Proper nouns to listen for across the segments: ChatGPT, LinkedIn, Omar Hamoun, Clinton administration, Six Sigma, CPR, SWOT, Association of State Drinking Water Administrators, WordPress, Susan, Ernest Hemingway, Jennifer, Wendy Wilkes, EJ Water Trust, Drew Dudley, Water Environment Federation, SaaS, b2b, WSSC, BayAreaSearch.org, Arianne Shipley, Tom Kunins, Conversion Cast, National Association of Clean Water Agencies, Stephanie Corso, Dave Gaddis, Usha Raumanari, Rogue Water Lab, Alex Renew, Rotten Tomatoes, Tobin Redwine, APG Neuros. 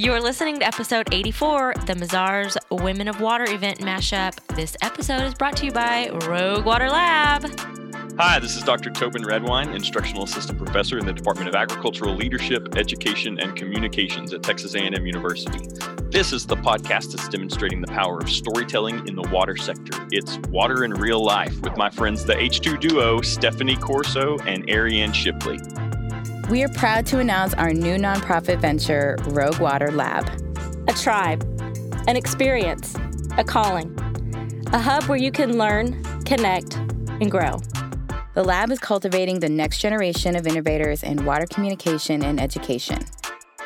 You're listening to episode 84, the Mazars Women of Water event mashup. This episode is brought to you by Rogue Water Lab. Hi, this is Dr. Tobin Redwine, Instructional Assistant Professor in the Department of Agricultural Leadership, Education, and Communications at Texas A&M University. This is the podcast that's demonstrating the power of storytelling in the water sector. It's Water in Real Life with my friends, the H2 duo, Stephanie Corso and Arianne Shipley. We are proud to announce our new nonprofit venture, Rogue Water Lab. A tribe, an experience, a calling, a hub where you can learn, connect, and grow. The lab is cultivating the next generation of innovators in water communication and education.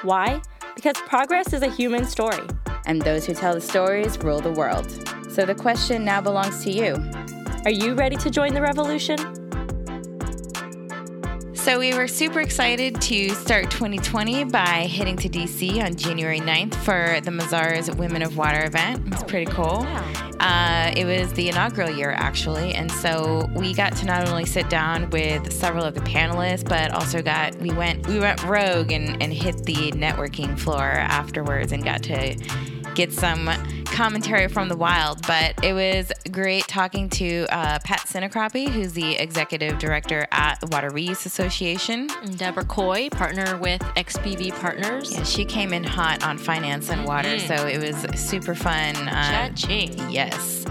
Why? Because progress is a human story. And those who tell the stories rule the world. So the question now belongs to you. Are you ready to join the revolution? So we were super excited to start 2020 by heading to D.C. on January 9th for the Mazars Women of Water event. It was pretty cool. It was the inaugural year, actually. And so we got to not only sit down with several of the panelists, but also we went rogue and hit the networking floor afterwards and got to get some commentary from the wild. But it was great talking to Pat Sinacrapi, who's the executive director at the Water Reuse Association. And Deborah Coy, partner with XPV Partners. Yeah, she came in hot on finance and water, so it was super fun. Yes.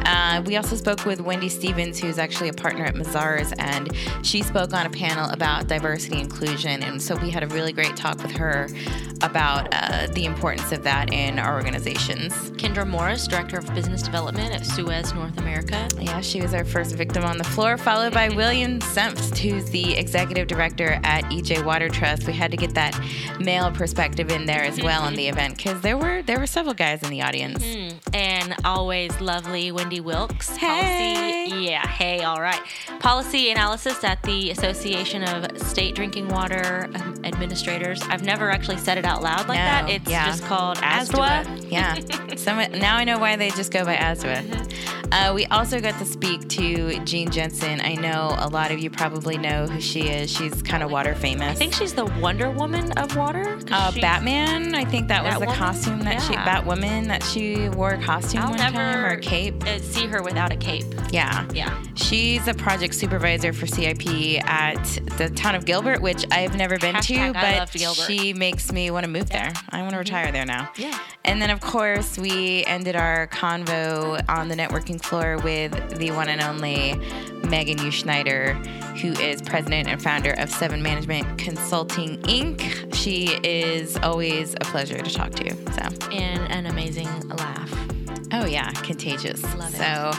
We also spoke with Wendy Stevens, who's actually a partner at Mazars, and she spoke on a panel about diversity and inclusion. And so we had a really great talk with her about the importance of that in our organization. Kendra Morris, Director of Business Development at Suez North America. Yeah, she was our first victim on the floor, followed by William Sempst, who's the Executive Director at EJ Water Trust. We had to get that male perspective in there as well on the event, because there were several guys in the audience. And always lovely Wendy Wilkes. Hey! Policy analysis at the Association of State Drinking Water Administrators. I've never actually said it out loud like that. It's just called ASDWA. Yeah. Now I know why they just go by ASWA. We also got to speak to Jean Jensen. I know a lot of you probably know who she is. She's kind of water famous. I think she's the Wonder Woman of water. Batman. I think that was the costume that she, Batwoman, that she wore a costume one time, or a cape. See her without a cape. Yeah. She's a project supervisor for CIP at the town of Gilbert, which I've never been to, but she makes me want to move there. I want to retire there now. Yeah. And then of course, we ended our convo on the networking floor with the one and only Megan U. Schneider, who is president and founder of Seven Management Consulting, Inc. She is always a pleasure to talk to. And an amazing laugh. Oh, yeah. Contagious. Love it. So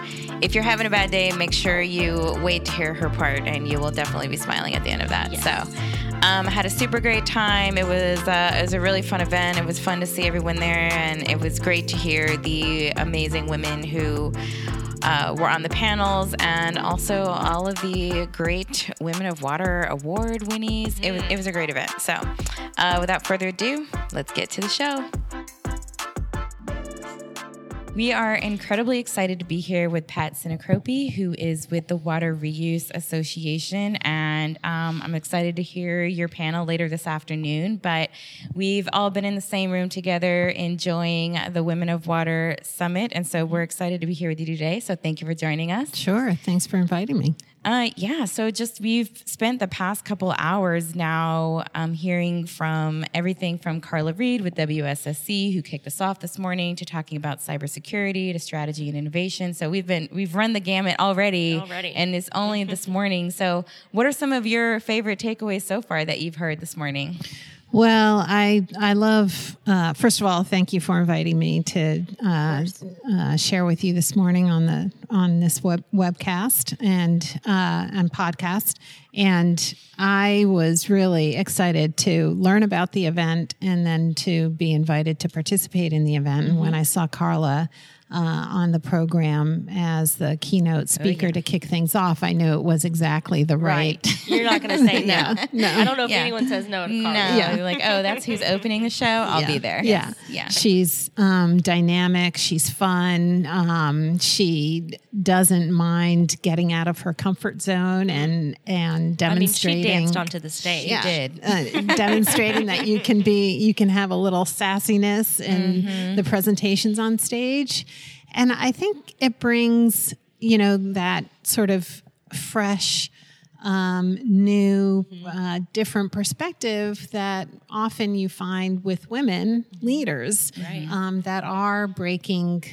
if you're having a bad day, make sure you wait to hear her part, and you will definitely be smiling at the end of that. Yes. I had a super great time. It was a really fun event. It was fun to see everyone there, and it was great to hear the amazing women who were on the panels, and also all of the great Women of Water award winnies. It was a great event. So without further ado, let's get to the show. We are incredibly excited to be here with Pat Sinacrapi, who is with the Water Reuse Association, and I'm excited to hear your panel later this afternoon, but we've all been in the same room together enjoying the Women of Water Summit, and so we're excited to be here with you today, so thank you for joining us. Sure, thanks for inviting me. So just we've spent the past couple hours now hearing from everything from Carla Reed with WSSC, who kicked us off this morning, to talking about cybersecurity, to strategy and innovation. So we've run the gamut already. And it's only this morning. So what are some of your favorite takeaways so far that you've heard this morning? Well, I love, first of all, thank you for inviting me to share with you this morning on this webcast and podcast. And I was really excited to learn about the event and then to be invited to participate in the event. And when I saw Carla on the program as the keynote speaker to kick things off, I knew it was exactly the right. You're not going to say no. I don't know if anyone says no to Carla. No. Yeah. You're like, oh, that's who's opening the show. I'll be there. Yeah. She's dynamic. She's fun. She doesn't mind getting out of her comfort zone and demonstrating. I mean, she danced onto the stage. Yeah, she did. Demonstrating that you can have a little sassiness in the presentations on stage. And I think it brings, that sort of fresh, new, different perspective that often you find with women leaders that are breaking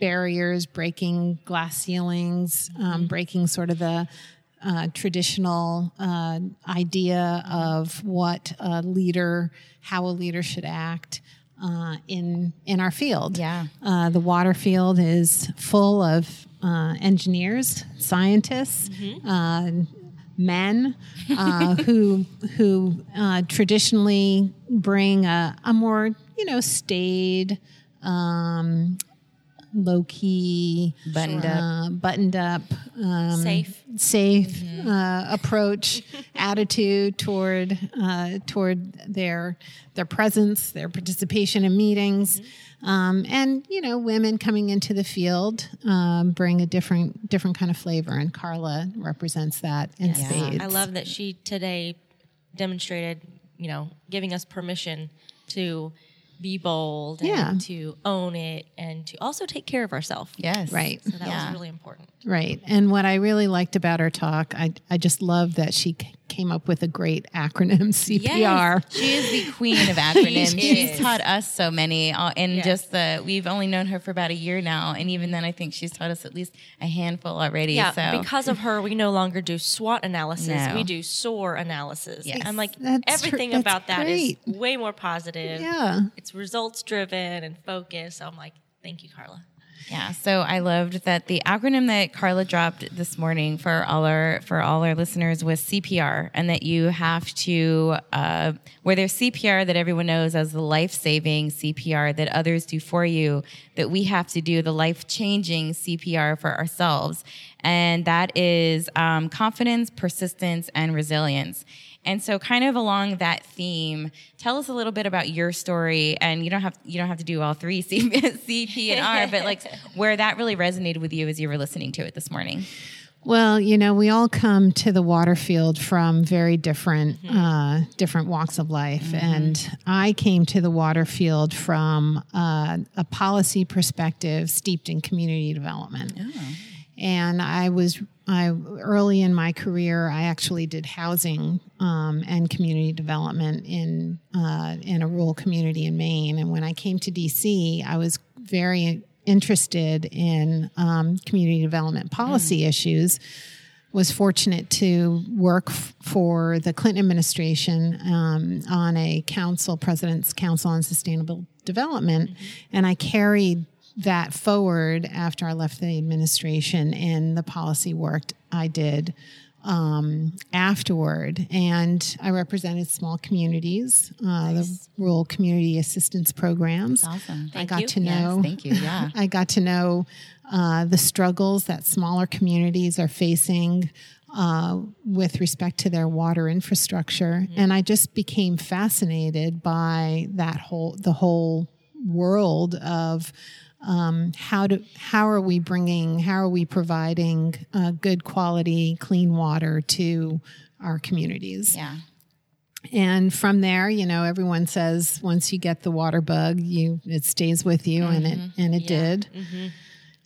barriers, breaking glass ceilings, breaking sort of the traditional idea of what how a leader should act in our field. Yeah. The water field is full of engineers, scientists, men who traditionally bring a more staid, low-key, buttoned up, safe approach, attitude toward their presence, their participation in meetings, and women coming into the field bring a different kind of flavor, and Carla represents that in spades. I love that she today demonstrated, giving us permission to be bold and to own it and to also take care of ourselves. Yes. Right. So that was really important. Right. And what I really liked about her talk, I just love that she came up with a great acronym, CPR. Yes. She is the queen of acronyms. She's taught us so many. We've only known her for about a year now. And even then, I think she's taught us at least a handful already. Yeah, so. Because of her, we no longer do SWOT analysis. No. We do SOAR analysis. Yes. I'm like, everything about that is way more positive. Yeah. It's results-driven and focused. So I'm like, thank you, Carla. Yeah, so I loved that the acronym that Carla dropped this morning for all our listeners was CPR, and that you have to, where there's CPR that everyone knows as the life-saving CPR that others do for you, that we have to do the life-changing CPR for ourselves, and that is confidence, persistence, and resilience. And so kind of along that theme, tell us a little bit about your story, and you don't have to do all three, C, P, and R, but like where that really resonated with you as you were listening to it this morning. Well, we all come to the water field from very different different walks of life. And I came to the water field from a policy perspective steeped in community development. Oh. And I early in my career, I actually did housing and community development in a rural community in Maine. And when I came to D.C., I was very interested in community development policy issues. Was fortunate to work for the Clinton administration on a council, President's Council on Sustainable Development, and I carried that forward after I left the administration and the policy work I did afterward. And I represented small communities, the rural community assistance programs. That's awesome. I got to know the struggles that smaller communities are facing with respect to their water infrastructure. And I just became fascinated by the whole world of how are we providing good quality clean water to our communities. And from there, everyone says once you get the water bug, it stays with you, and it did.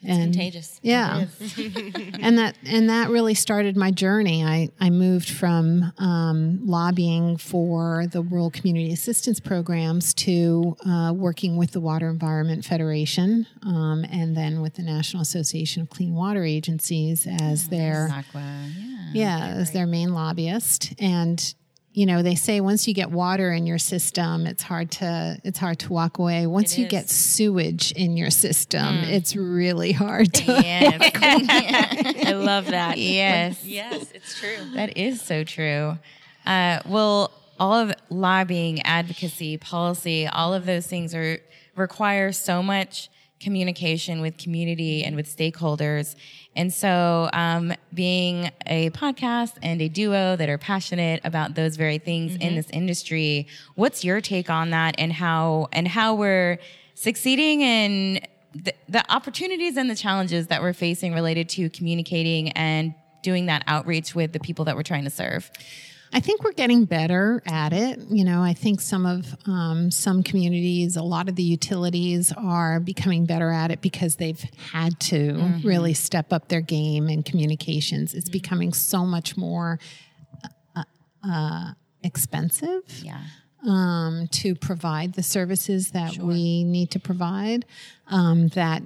It's contagious. Yeah. It and that really started my journey. I moved from lobbying for the rural community assistance programs to working with the Water Environment Federation and then with the National Association of Clean Water Agencies as their main lobbyist. And they say once you get water in your system, it's hard to walk away. Once you get sewage in your system, it's really hard to walk away. I love that. Yes. Yes, it's true. That is so true. Well, all of lobbying, advocacy, policy, all of those things require so much communication with community and with stakeholders. And so being a podcast and a duo that are passionate about those very things in this industry, what's your take on that and how we're succeeding in the opportunities and the challenges that we're facing related to communicating and doing that outreach with the people that we're trying to serve? I think we're getting better at it. You know, I think some communities, a lot of the utilities are becoming better at it because they've had to really step up their game in communications. It's becoming so much more expensive to provide the services that we need to provide, that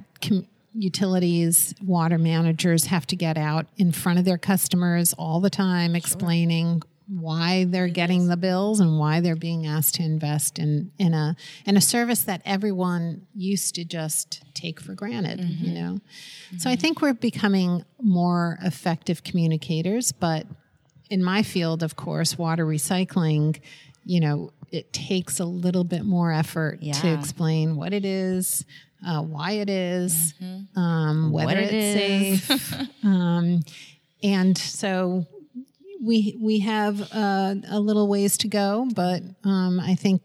utilities, water managers have to get out in front of their customers all the time explaining why they're getting the bills and why they're being asked to invest in a service that everyone used to just take for granted, you know. So I think we're becoming more effective communicators, but in my field, of course, water recycling, you know, it takes a little bit more effort to explain what it is, why it is, whether it's safe. And so we have a little ways to go, but I think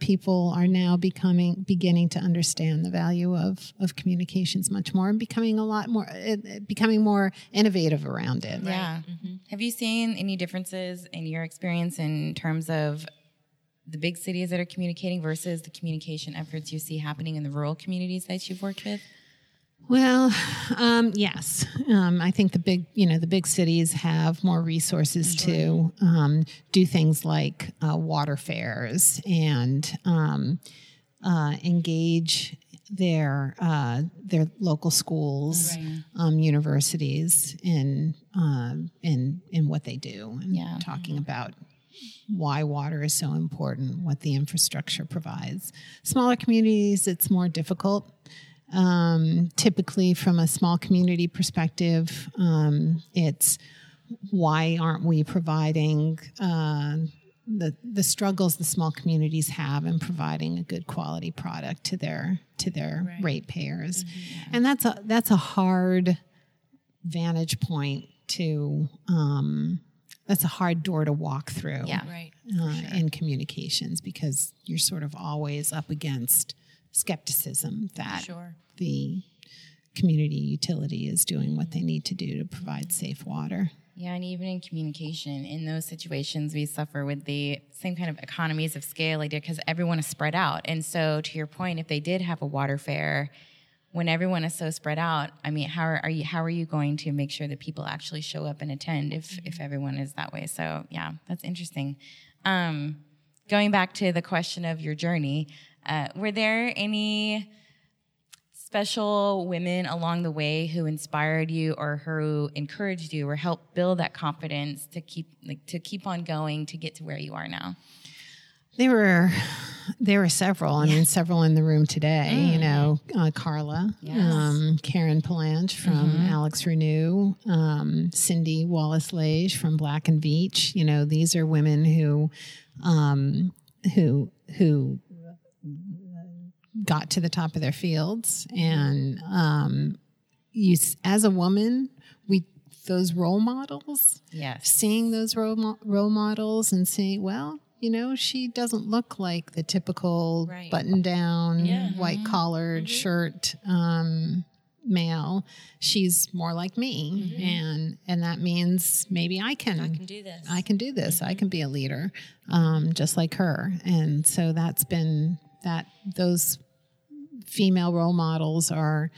people are now beginning to understand the value of communications much more and becoming more innovative around it. Yeah. Right? Mm-hmm. Have you seen any differences in your experience in terms of the big cities that are communicating versus the communication efforts you see happening in the rural communities that you've worked with? Well, yes. I think the big cities have more resources to do things like water fairs and engage their local schools, universities in what they do and talking about why water is so important, what the infrastructure provides. Smaller communities, it's more difficult. Typically from a small community perspective, it's why aren't we providing the struggles the small communities have in providing a good quality product to their ratepayers. And that's a hard vantage point to that's a hard door to walk through in communications, because you're sort of always up against skepticism that the community utility is doing what they need to do to provide safe water. Yeah, and even in communication, in those situations, we suffer with the same kind of economies of scale idea because everyone is spread out. And so to your point, if they did have a water fair, when everyone is so spread out, I mean, how are you going to make sure that people actually show up and attend if everyone is that way? So, yeah, that's interesting. Going back to the question of your journey, were there any special women along the way who inspired you or who encouraged you or helped build that confidence to keep on going to get to where you are now? There were several. I mean, several in the room today. You know, Carla, Karen Palange from Alex Renew, Cindy Wallace-Lage from Black & Veatch. You know, these are women who got to the top of their fields, and as a woman, those role models. Yes, seeing those role models and seeing, well, you know, she doesn't look like the typical button-down, white-collared shirt male. She's more like me, and that means maybe I can do this. I can be a leader, just like her. And so that's been that. Those female role models are,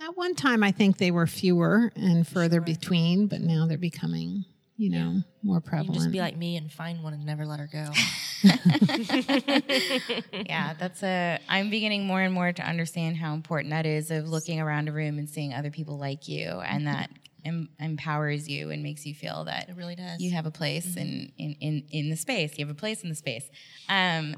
at one time I think they were fewer and further between, but now they're becoming, you know, more prevalent. You just be like me and find one and never let her go. I'm beginning more and more to understand how important that is, of looking around a room and seeing other people like you, and that empowers you and makes you feel that it really does. You have a place in the space. You have a place in the space. So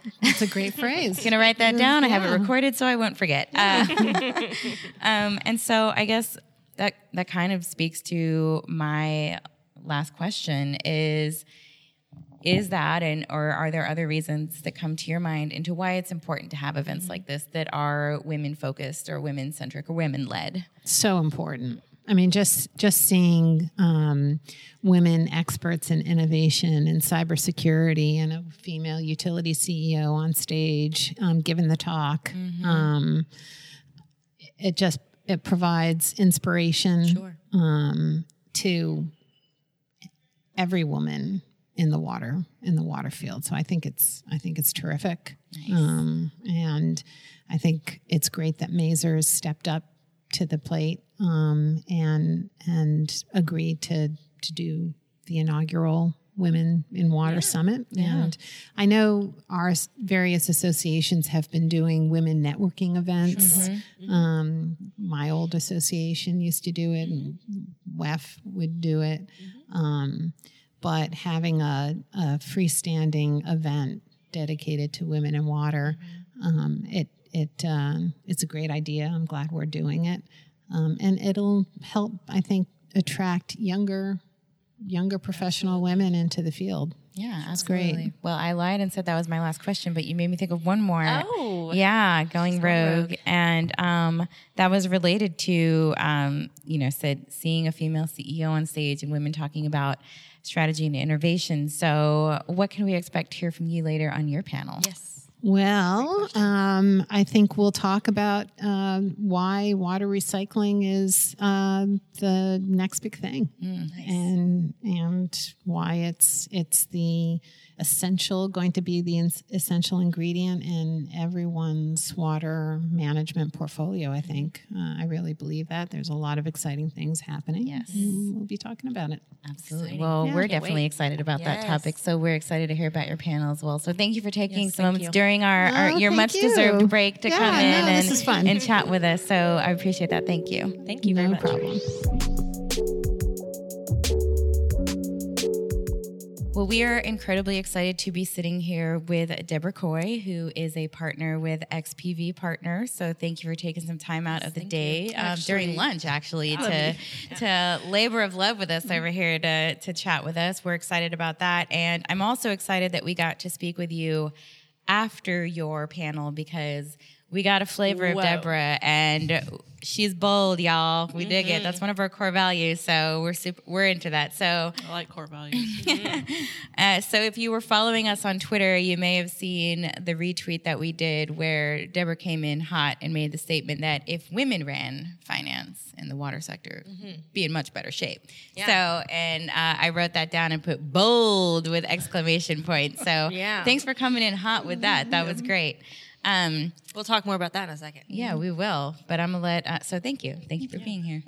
that's a great phrase. I'm gonna write that down. Yeah. I have it recorded so I won't forget. And so I guess that kind of speaks to my last question is that, and or are there other reasons that come to your mind into why it's important to have events like this that are women focused or women centric or women led? So important. I mean, just seeing women experts in innovation and cybersecurity and a female utility CEO on stage giving the talk, mm-hmm. It provides inspiration sure. To every woman in the water field. So I think it's terrific. Nice. And I think it's great that Mazars stepped up to the plate and agreed to do the inaugural Women in Water Summit. Yeah. And I know our various associations have been doing women networking events. Mm-hmm. My old association used to do it, and WEF would do it. Mm-hmm. But having a freestanding event dedicated to women in water, it's a great idea. I'm glad we're doing it. And it'll help, I think, attract younger professional women into the field. Yeah, that's great. Well, I lied and said that was my last question, but you made me think of one more. Oh. Yeah, going rogue. And that was related to, seeing a female CEO on stage and women talking about strategy and innovation. So what can we expect to hear from you later on your panel? Yes. Well, I think we'll talk about why water recycling is the next big thing, nice. and why it's going to be the essential ingredient in everyone's water management portfolio. I think I really believe that there's a lot of exciting things happening. Yes, and we'll be talking about it. Absolutely. Exciting. Well, we're definitely excited about that topic, so we're excited to hear about your panel as well. So thank you for taking some moments during your much-deserved break to come in and chat with us. So I appreciate that. Thank you. Thank you very much. No problem. Well, we are incredibly excited to be sitting here with Deborah Coy, who is a partner with XPV Partners. So thank you for taking some time out of the day during lunch, actually, to labor of love with us over here to chat with us. We're excited about that. And I'm also excited that we got to speak with you after your panel, because we got a flavor of Deborah, and she's bold, y'all. We dig it. That's one of our core values, so we're into that. So I like core values. So if you were following us on Twitter, you may have seen the retweet that we did where Deborah came in hot and made the statement that if women ran finance in the water sector, be in much better shape. Yeah. So, and I wrote that down and put bold with exclamation points. So thanks for coming in hot with that. That was great. We'll talk more about that in a second. Yeah, we will. But I'm going to let... so thank you. Thank you for being here.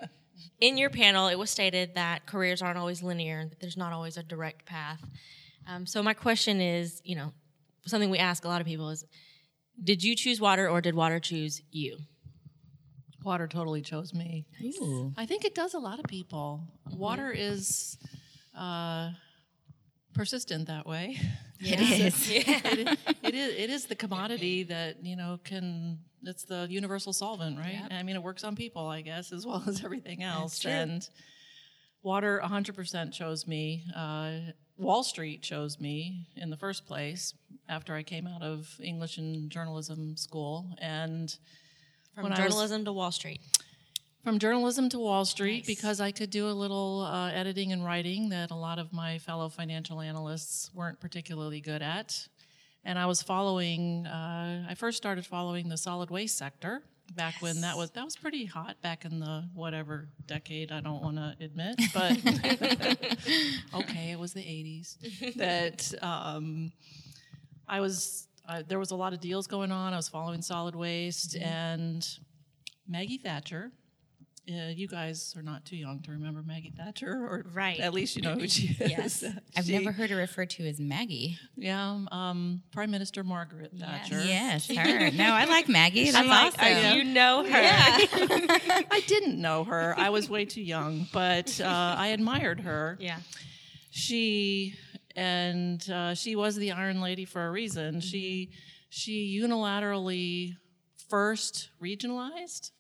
In your panel, it was stated that careers aren't always linear, that there's not always a direct path. So my question is, something we ask a lot of people is, did you choose water or did water choose you? Water totally chose me. Ooh. I think it does a lot of people. Water is... persistent that way. Yeah. It is the commodity that, it's the universal solvent, right? Yep. I mean, it works on people, I guess, as well as everything else. And water 100% chose me. Wall Street chose me in the first place after I came out of English and journalism school. And from journalism to Wall Street. From journalism to Wall Street, nice. Because I could do a little editing and writing that a lot of my fellow financial analysts weren't particularly good at. And I was following the solid waste sector back when that was pretty hot back in the whatever decade, I don't want to admit, but okay, it was the 80s. That there was a lot of deals going on. I was following solid waste and Maggie Thatcher. You guys are not too young to remember Maggie Thatcher, or at least you know who she is. Yes. I've never heard her referred to as Maggie. Yeah, Prime Minister Margaret Thatcher. Yes, her. No, I like Maggie. That's awesome. You know her. Yeah. I didn't know her. I was way too young, but I admired her. Yeah. She was the Iron Lady for a reason. She unilaterally first regionalized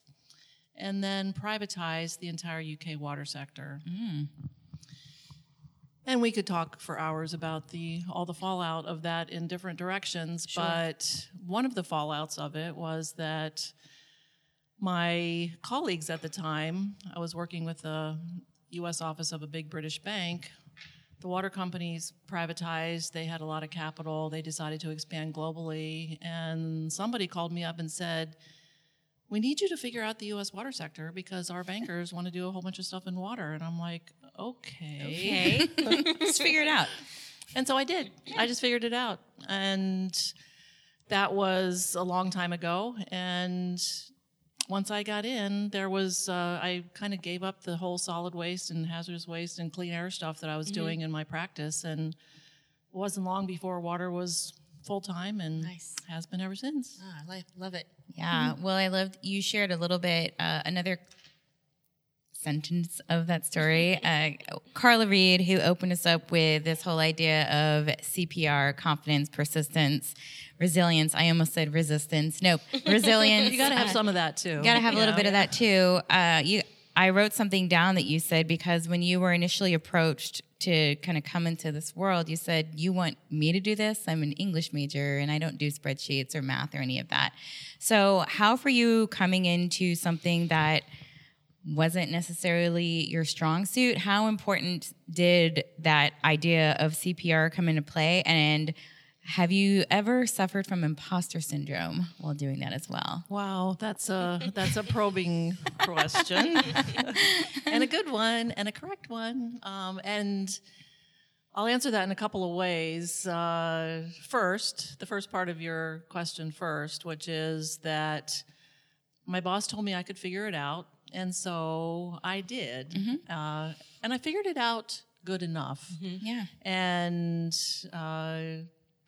and then privatized the entire UK water sector. Mm. And we could talk for hours about all the fallout of that in different directions, but one of the fallouts of it was that my colleagues at the time, I was working with the U.S. office of a big British bank. The water companies privatized. They had a lot of capital. They decided to expand globally. And somebody called me up and said, we need you to figure out the U.S. water sector because our bankers want to do a whole bunch of stuff in water. And I'm like, okay. Let's figure it out. And so I did. I just figured it out. And that was a long time ago. And once I got in, there was, I kind of gave up the whole solid waste and hazardous waste and clean air stuff that I was doing in my practice. And it wasn't long before water was full-time and has been ever since. Oh, I love it. Yeah. Mm-hmm. Well, I loved, you shared a little bit, another sentence of that story. Carla Reed, who opened us up with this whole idea of CPR, confidence, persistence, resilience. I almost said resistance. Nope. Resilience. You got to have some of that too. Got to have a little bit of that too. I wrote something down that you said, because when you were initially approached to kind of come into this world, you said, you want me to do this? I'm an English major and I don't do spreadsheets or math or any of that. So how for you coming into something that wasn't necessarily your strong suit, how important did that idea of CPR come into play? And have you ever suffered from imposter syndrome while doing that as well? Wow, that's a probing question, and a good one, and a correct one. And I'll answer that in a couple of ways. First, the first part of your question first, which is that my boss told me I could figure it out, and so I did, and I figured it out good enough. And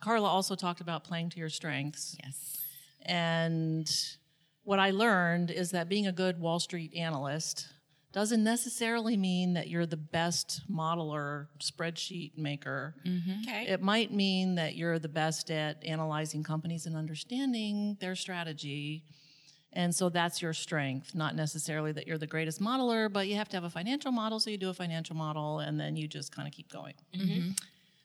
Carla also talked about playing to your strengths. Yes. And what I learned is that being a good Wall Street analyst doesn't necessarily mean that you're the best modeler, spreadsheet maker. It might mean that you're the best at analyzing companies and understanding their strategy. And so that's your strength, not necessarily that you're the greatest modeler, but you have to have a financial model, so you do a financial model, and then you just kind of keep going.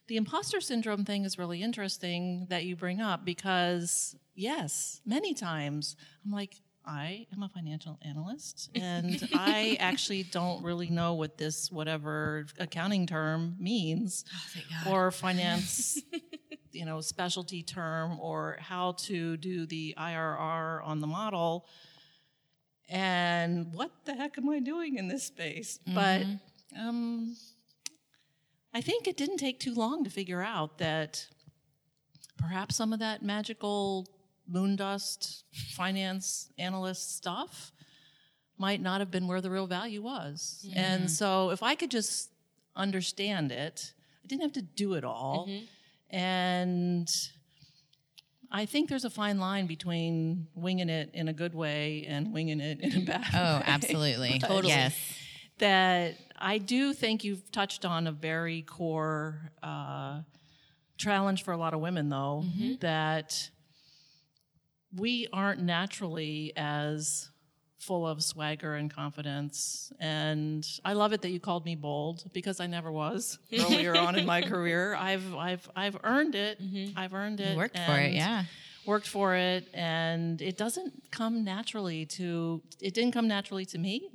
The imposter syndrome thing is really interesting that you bring up because, yes, many times I'm like, I am a financial analyst, and I actually don't really know what this whatever accounting term means or finance, specialty term or how to do the IRR on the model. And what the heck am I doing in this space? But I think it didn't take too long to figure out that perhaps some of that magical moon dust finance analyst stuff might not have been where the real value was. And so if I could just understand it, I didn't have to do it all. And I think there's a fine line between winging it in a good way and winging it in a bad way. Oh, absolutely. Totally. Yes. That I do think you've touched on a very core challenge for a lot of women, though, that we aren't naturally as full of swagger and confidence. And I love it that you called me bold, because I never was earlier on in my career. I've earned it. I've earned it. Worked for it, Worked for it, and it doesn't come naturally to, it didn't come naturally to me,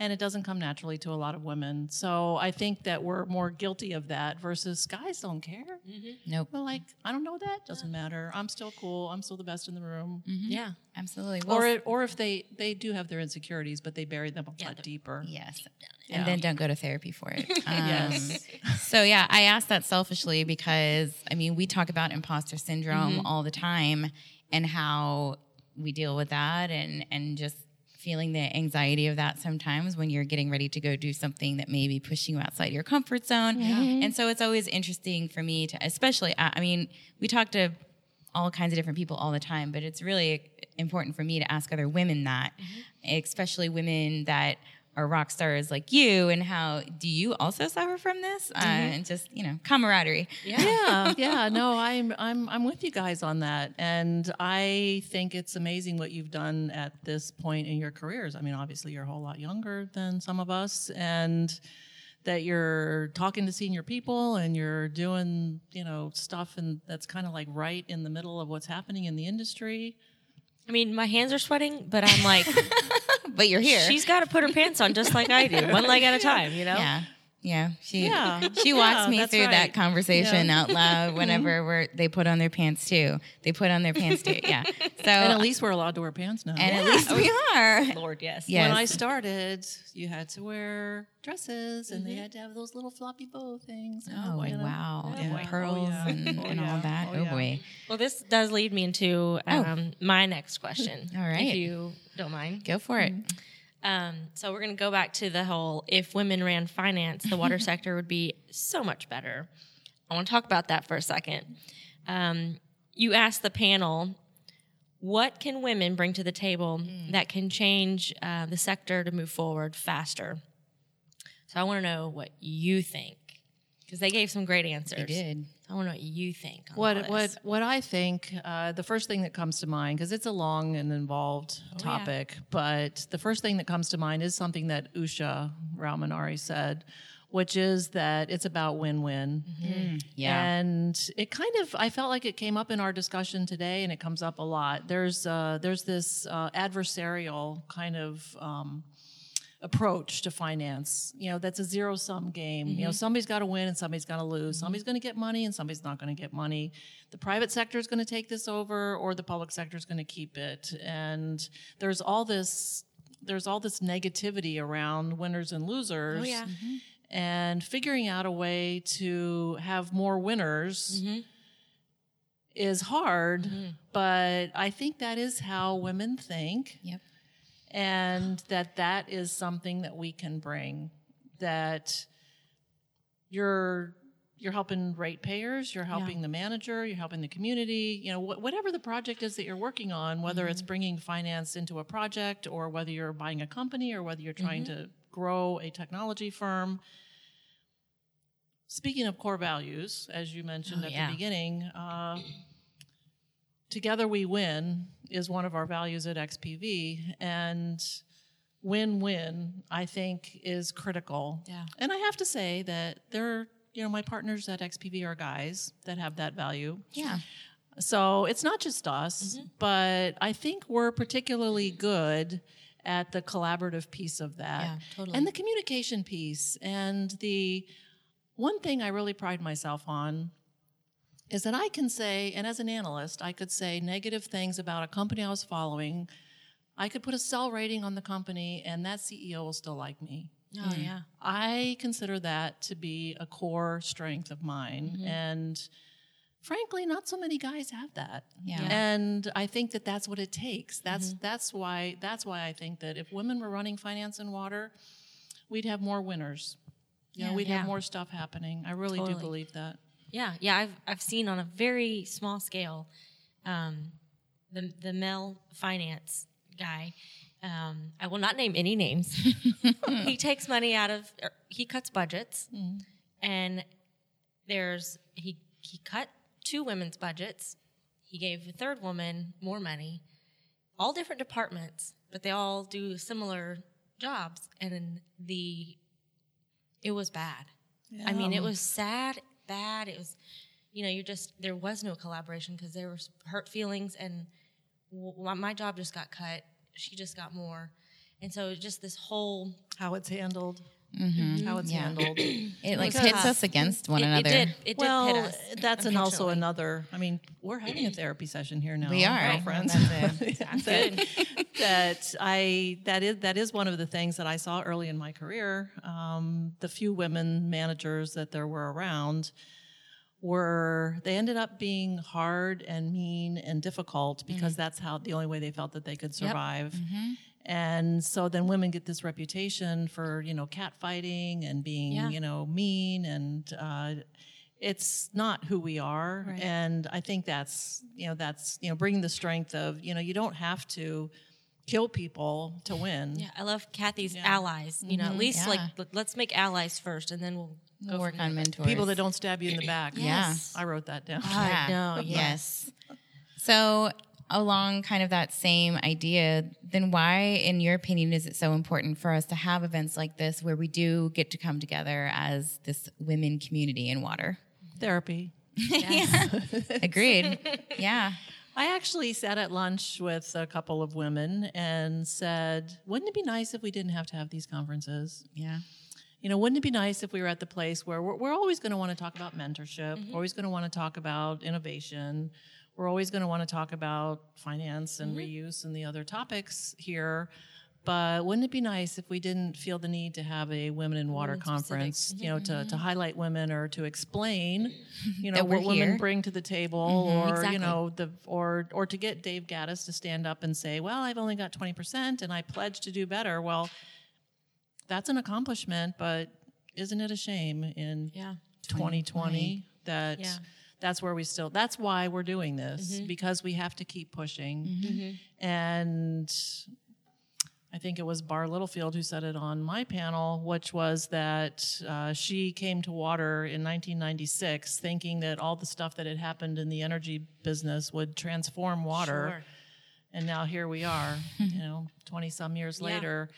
and it doesn't come naturally to a lot of women. So I think that we're more guilty of that versus guys don't care. Nope. But like, I don't know that, doesn't matter. I'm still cool. I'm still the best in the room. Yeah, absolutely. Well, or if they do have their insecurities, but they bury them a lot deeper. And then don't go to therapy for it. So yeah, I asked that selfishly because, I mean, we talk about imposter syndrome all the time and how we deal with that and just feeling the anxiety of that sometimes when you're getting ready to go do something that may be pushing you outside your comfort zone. And so it's always interesting for me to, especially, I mean, we talk to all kinds of different people all the time, but it's really important for me to ask other women that, especially women that or rock stars like you, and how do you also suffer from this? And just, camaraderie. No, I'm with you guys on that. And I think it's amazing what you've done at this point in your careers. I mean, obviously you're a whole lot younger than some of us, and that you're talking to senior people and you're doing, stuff and that's kind of like right in the middle of what's happening in the industry. I mean, my hands are sweating, but I'm like... But you're here. She's got to put her pants on just like I do, one leg at a time, you know? Yeah. Yeah. She walks me through that conversation out loud whenever they put on their pants too. They put on their pants too. Yeah. So and at least we're allowed to wear pants now. And at least we are. Lord, yes. When I started, you had to wear dresses and they had to have those little floppy bow things. Oh, boy, wow. Oh, and pearls and all that. Oh, boy. Well, this does lead me into my next question. All right. If you don't mind. Go for it. Mm-hmm. So we're going to go back to the whole, if women ran finance, the water sector would be so much better. I want to talk about that for a second. You asked the panel, what can women bring to the table that can change the sector to move forward faster? So I want to know what you think, because they gave some great answers. They did. I want to know what you think. What I think, the first thing that comes to mind, because it's a long and involved topic, but the first thing that comes to mind is something that Usha Raumanari said, which is that it's about win-win. Mm-hmm. Yeah. And it kind of, I felt like it came up in our discussion today, and it comes up a lot. There's this adversarial kind of... approach to finance, that's a zero-sum game. Mm-hmm. Somebody's got to win and somebody's got to lose. Somebody's going to get money and somebody's not going to get money. The private sector is going to take this over, or the public sector is going to keep it. And there's all this negativity around winners and losers. Oh, yeah. Mm-hmm. And figuring out a way to have more winners is hard, but I think that is how women think. Yep. And that is something that we can bring, that you're helping ratepayers, you're helping the manager, you're helping the community, whatever the project is that you're working on, whether it's bringing finance into a project, or whether you're buying a company, or whether you're trying to grow a technology firm. Speaking of core values, as you mentioned at the beginning, Together We Win is one of our values at XPV, and win-win, I think, is critical. Yeah. And I have to say that there, my partners at XPV are guys that have that value. Yeah. So it's not just us, but I think we're particularly good at the collaborative piece of that. Yeah, totally. And the communication piece. And the one thing I really pride myself on is that I can say, and as an analyst, I could say negative things about a company I was following. I could put a sell rating on the company, and that CEO will still like me. Oh, yeah. I consider that to be a core strength of mine. Mm-hmm. And frankly, not so many guys have that. Yeah. And I think that that's what it takes. That's why I think that if women were running finance and water, we'd have more winners. We'd have more stuff happening. I really do believe that. Yeah, I've seen on a very small scale, the male finance guy. I will not name any names. He takes money out of, he cuts budgets, and he cut two women's budgets. He gave the third woman more money. All different departments, but they all do similar jobs, and then it was bad. Yeah. I mean, it was sad. Bad. It was, there was no collaboration because there were hurt feelings, and my job just got cut. She just got more, and so just this whole how it's handled, handled. It like hits us against one another. It did hit us. That's also another. I mean, we're having a therapy session here now. We are girlfriends. That is one of the things that I saw early in my career. The few women managers that there were around they ended up being hard and mean and difficult because that's the only way they felt that they could survive. Yep. Mm-hmm. And so then women get this reputation for, catfighting and being, mean, and it's not who we are. Right. And I think that's bringing the strength of, you don't have to kill people to win. Yeah, I love Kathy's allies. At least let's make allies first, and then we'll work on mentors. People that don't stab you in the back. Yes. I wrote that down. I know. Yes. So along kind of that same idea, then why, in your opinion, is it so important for us to have events like this where we do get to come together as this women community in water? Therapy. Yes. Agreed. Yeah. I actually sat at lunch with a couple of women and said, wouldn't it be nice if we didn't have to have these conferences? Yeah. You know, wouldn't it be nice if we were at the place where we're always going to want to talk about mentorship, mm-hmm. always going to want to talk about innovation, we're always going to want to talk about finance and mm-hmm. reuse and the other topics here, but wouldn't it be nice if we didn't feel the need to have a Women in Water conference, mm-hmm. you know, to highlight women or to explain, you know, what women bring to the table mm-hmm, or, exactly. you know, or to get Dave Gaddis to stand up and say, well, I've only got 20% and I pledge to do better. Well, that's an accomplishment, but isn't it a shame in 2020 that... Yeah. That's why we're doing this, mm-hmm. because we have to keep pushing. Mm-hmm. And I think it was Barr Littlefield who said it on my panel, which was that she came to water in 1996 thinking that all the stuff that had happened in the energy business would transform water. Sure. And now here we are, 20-some years later.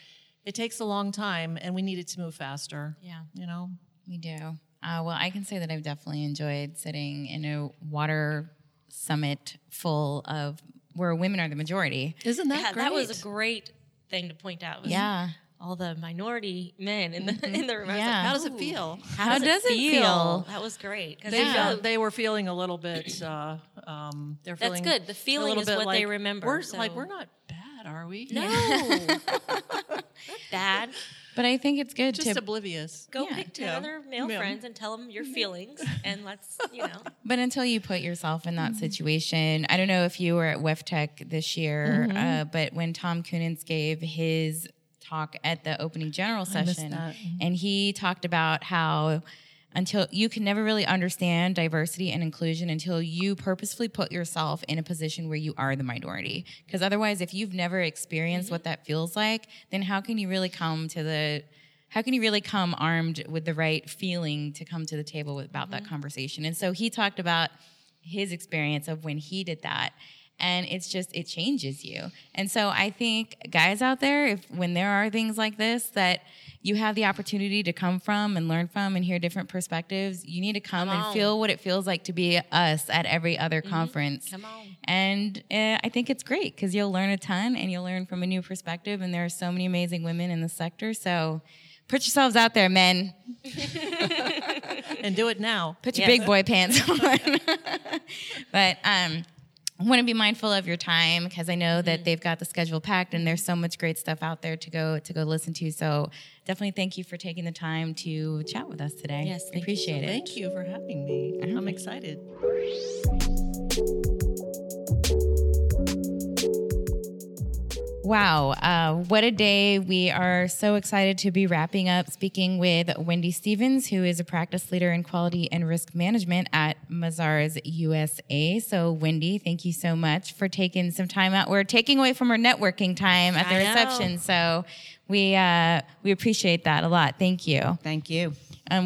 It takes a long time, and we need it to move faster. Yeah. You know? We do. Well, I can say that I've definitely enjoyed sitting in a water summit full of where women are the majority. Isn't that great? That was a great thing to point out. Yeah, all the minority men in the room. Yeah. How does it feel? How does it feel? That was great. They were feeling a little bit. They're feeling. That's good. The feeling is what they remember. We're not bad, are we? No, not bad. But I think it's good just oblivious. Go pick 10 other male friends and tell them your feelings, and let's. But until you put yourself in that mm-hmm. situation, I don't know if you were at WEFTEC this year, mm-hmm. But when Tom Kunins gave his talk at the opening general session, and he talked about how until you can never really understand diversity and inclusion until you purposefully put yourself in a position where you are the minority. Because otherwise, if you've never experienced mm-hmm. what that feels like, then how can you really come armed with the right feeling to come to the table about mm-hmm. that conversation? And so he talked about his experience of when he did that. And it's just, it changes you. And so I think guys out there, when there are things like this that you have the opportunity to come from and learn from and hear different perspectives, you need to come and feel what it feels like to be us at every other mm-hmm. conference. Come on. And I think it's great because you'll learn a ton and you'll learn from a new perspective. And there are so many amazing women in the sector. So put yourselves out there, men. And do it now. Put your big boy pants on. But... I want to be mindful of your time because I know that they've got the schedule packed and there's so much great stuff out there to go listen to. So definitely thank you for taking the time to chat with us today. Yes, appreciate it. Thank you for having me. I'm excited. Wow, what a day. We are so excited to be wrapping up speaking with Wendy Stevens, who is a practice leader in quality and risk management at Mazars USA. So, Wendy, thank you so much for taking some time out. We're taking away from our networking time at the reception, so we appreciate that a lot. Thank you. Thank you.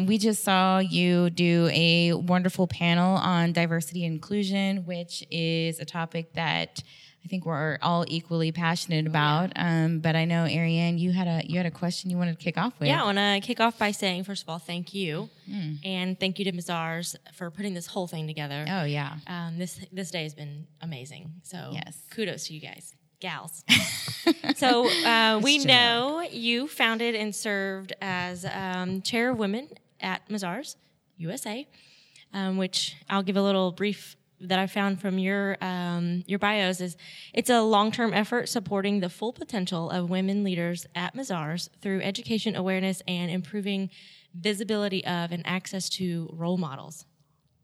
We just saw you do a wonderful panel on diversity and inclusion, which is a topic that I think we're all equally passionate about, but I know, Ariane, you had a question you wanted to kick off with. Yeah, I want to kick off by saying, first of all, thank you, and thank you to Mazars for putting this whole thing together. Oh, yeah. This day has been amazing, so kudos to you guys, gals. So we know you founded and served as Chair of Women at Mazars USA, which I'll give a little brief that I found from your bios is it's a long-term effort supporting the full potential of women leaders at Mazars through education, awareness, and improving visibility of and access to role models.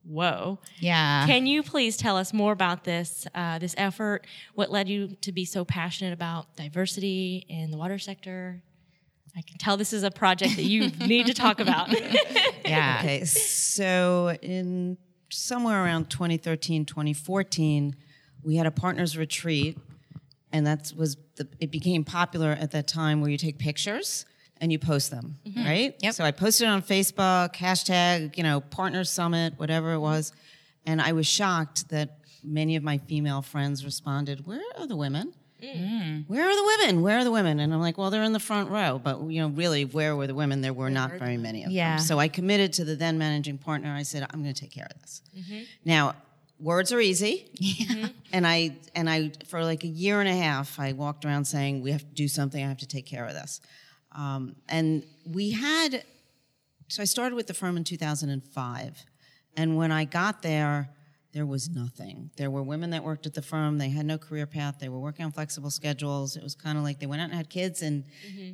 Whoa. Yeah. Can you please tell us more about this effort? What led you to be so passionate about diversity in the water sector? I can tell this is a project that you need to talk about. Yeah. Okay. So in... somewhere around 2013, 2014, we had a partners retreat, and it became popular at that time where you take pictures and you post them, mm-hmm. right? Yep. So I posted on Facebook, hashtag, partner summit, whatever it was, and I was shocked that many of my female friends responded, where are the women? Mm. Where are the women? Where are the women? And I'm like, well, they're in the front row. But, really, where were the women? There were not very many of them. So I committed to the then managing partner. I said, I'm going to take care of this. Mm-hmm. Now, words are easy. Yeah. And I for like a year and a half, I walked around saying, we have to do something, I have to take care of this. So I started with the firm in 2005. And when I got there, there was nothing. There were women that worked at the firm. They had no career path. They were working on flexible schedules. It was kind of like they went out and had kids, and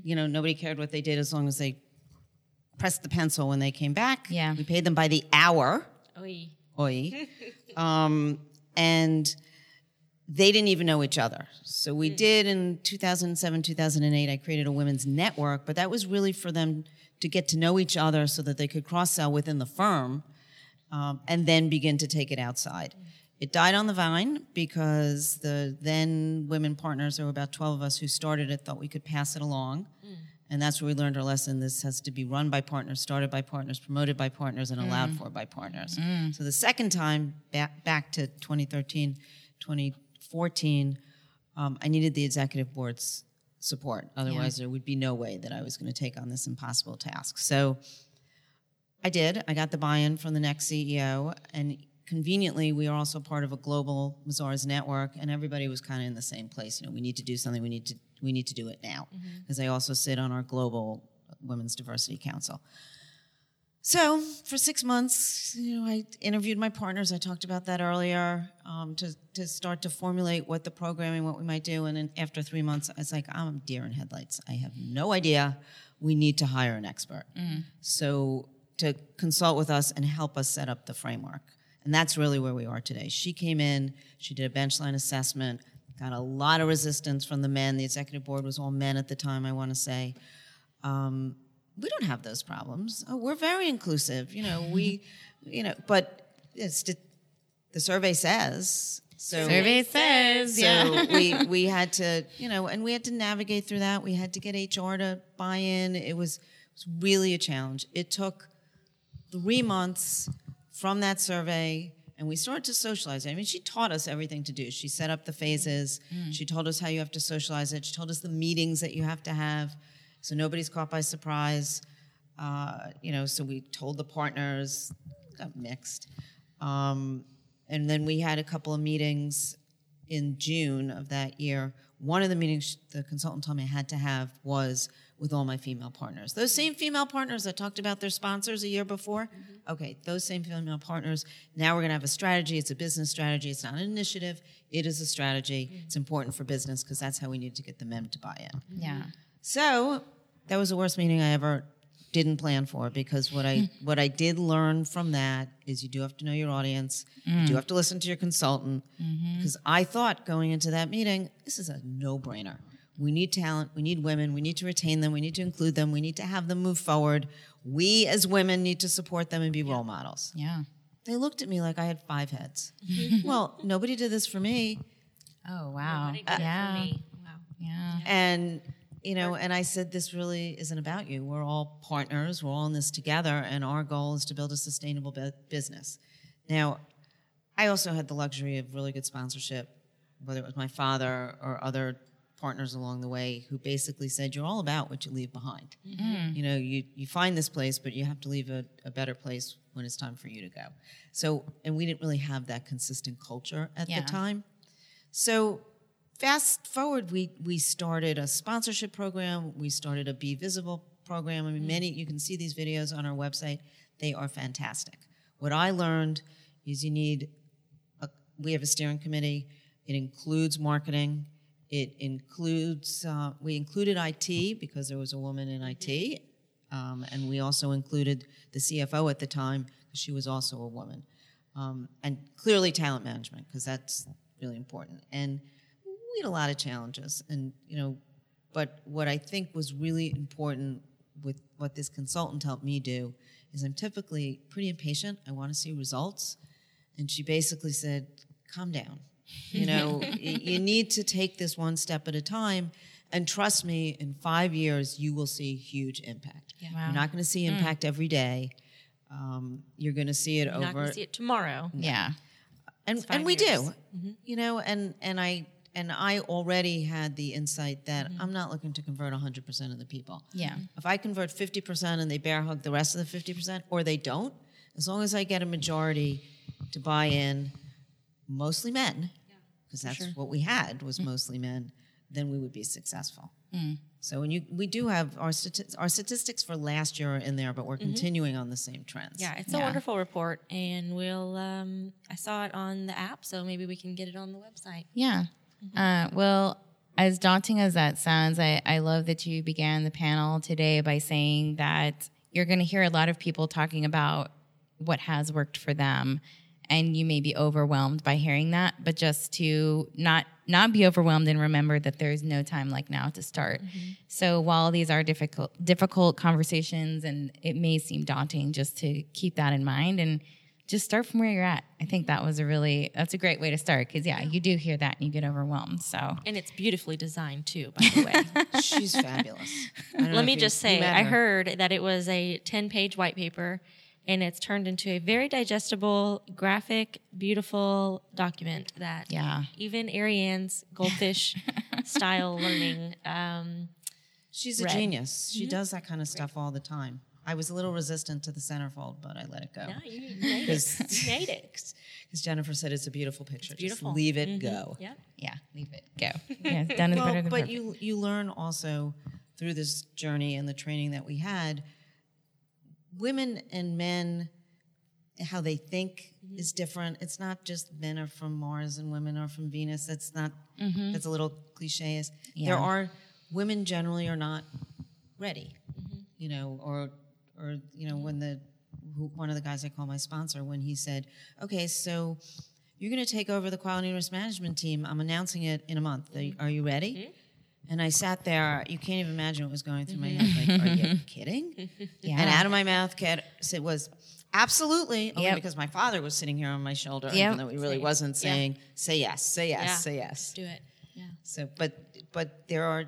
you know, nobody cared what they did as long as they pressed the pencil when they came back. Yeah. We paid them by the hour. Oy. Oy. And they didn't even know each other. So we did in 2007, 2008, I created a women's network, but that was really for them to get to know each other so that they could cross-sell within the firm. And then begin to take it outside. It died on the vine because the then women partners, there were about 12 of us who started it, thought we could pass it along. And that's where we learned our lesson. This has to be run by partners, started by partners, promoted by partners, and allowed for by partners. So the second time, back to 2013, 2014, I needed the executive board's support. Otherwise, there would be no way that I was going to take on this impossible task. So I did. I got the buy-in from the next CEO, and conveniently, we are also part of a global Mazars network, and everybody was kind of in the same place. You know, we need to do something. We need to do it now, because I also sit on our global Women's Diversity Council. So for 6 months, you know, I interviewed my partners. I talked about that earlier, to start to formulate what the programming, what we might do. And then after 3 months, I was like, I'm deer in headlights. I have no idea. We need to hire an expert. So to consult with us and help us set up the framework. And that's really where we are today. She came in, she did a benchline assessment, got a lot of resistance from the men. The executive board was all men at the time, I want to say. We don't have those problems. Oh, we're very inclusive, you know, but it's, the survey says. So, survey says, yeah. So we had to, you know, and we had to navigate through that. We had to get HR to buy in. It was really a challenge. It took 3 months from that survey, and we started to socialize it. I mean, she taught us everything to do. She set up the phases. She told us how you have to socialize it. She told us the meetings that you have to have, so nobody's caught by surprise. So we told the partners, got mixed. And then we had a couple of meetings in June of that year. One of the meetings the consultant told me I had to have was with all my female partners. Those same female partners I talked about their sponsors a year before. Okay, those same female partners. Now we're going to have a strategy. It's a business strategy. It's not an initiative. It is a strategy. It's important for business because that's how we need to get the men to buy in. Yeah. So that was the worst meeting I ever didn't plan for, because what I did learn from that is you do have to know your audience. You do have to listen to your consultant, because I thought going into that meeting, this is a no-brainer. We need talent, we need women, we need to retain them, we need to include them, we need to have them move forward. We as women need to support them and be role models. Yeah. They looked at me like I had five heads. Well, nobody did this for me. Oh, wow. Nobody did it for me. Wow. Yeah. And and I said, this really isn't about you. We're all partners. We're all in this together, and our goal is to build a sustainable business. Now, I also had the luxury of really good sponsorship, whether it was my father or other partners along the way, who basically said, you're all about what you leave behind. You know, you find this place, but you have to leave a better place when it's time for you to go. So, and we didn't really have that consistent culture at the time. So fast forward, we started a sponsorship program. We started a Be Visible program. I mean, you can see these videos on our website. They are fantastic. What I learned is we have a steering committee. It includes marketing. It includes, we included IT because there was a woman in IT. And we also included the CFO at the time, because she was also a woman. And clearly talent management, because that's really important. And we had a lot of challenges, and but what I think was really important with what this consultant helped me do is I'm typically pretty impatient. I want to see results, and she basically said, calm down. You need to take this one step at a time, and trust me, in 5 years, you will see huge impact. Yeah. Wow. You're not going to see impact every day. You're going to see it over. Not going to see it tomorrow. No. Yeah. And we do, And I already had the insight that I'm not looking to convert 100% of the people. Yeah. If I convert 50% and they bear hug the rest of the 50%, or they don't, as long as I get a majority to buy in, mostly men, because that's what we had was mostly men, then we would be successful. Mm. So when we do have our statistics for last year are in there, but we're continuing on the same trends. Yeah, it's a wonderful report, and we'll. I saw it on the app, so maybe we can get it on the website. Yeah. Mm-hmm. Well, as daunting as that sounds, I love that you began the panel today by saying that you're going to hear a lot of people talking about what has worked for them, and you may be overwhelmed by hearing that, but just to not be overwhelmed and remember that there's no time like now to start. Mm-hmm. So while these are difficult conversations and it may seem daunting, just to keep that in mind and just start from where you're at. I think that was that's a great way to start because, you do hear that and you get overwhelmed. So. And it's beautifully designed too, by the way. She's fabulous. Let me just say, I heard that it was a 10-page white paper and it's turned into a very digestible, graphic, beautiful document that even Ariane's goldfish-style learning she's read. A genius. She does that kind of stuff all the time. I was a little resistant to the centerfold, but I let it go. No, you made it. You made it. Because Jennifer said it's a beautiful picture. It's beautiful. Just leave it go. Yeah. Yeah, leave it go. Yeah, done is better than perfect. But you learn also through this journey and the training that we had, women and men, how they think is different. It's not just men are from Mars and women are from Venus. That's not. That's a little cliche. Yeah. There are women generally are not ready, you know, or you know when one of the guys I call my sponsor when he said, "Okay, so you're going to take over the quality and risk management team. I'm announcing it in a month. Are you ready?" Mm-hmm. And I sat there. You can't even imagine what was going through my head. Like, are you kidding? Yeah. And out of my mouth it was, absolutely. Only because my father was sitting here on my shoulder, even though he really wasn't saying, say yes. Do it. Yeah. So, but there are,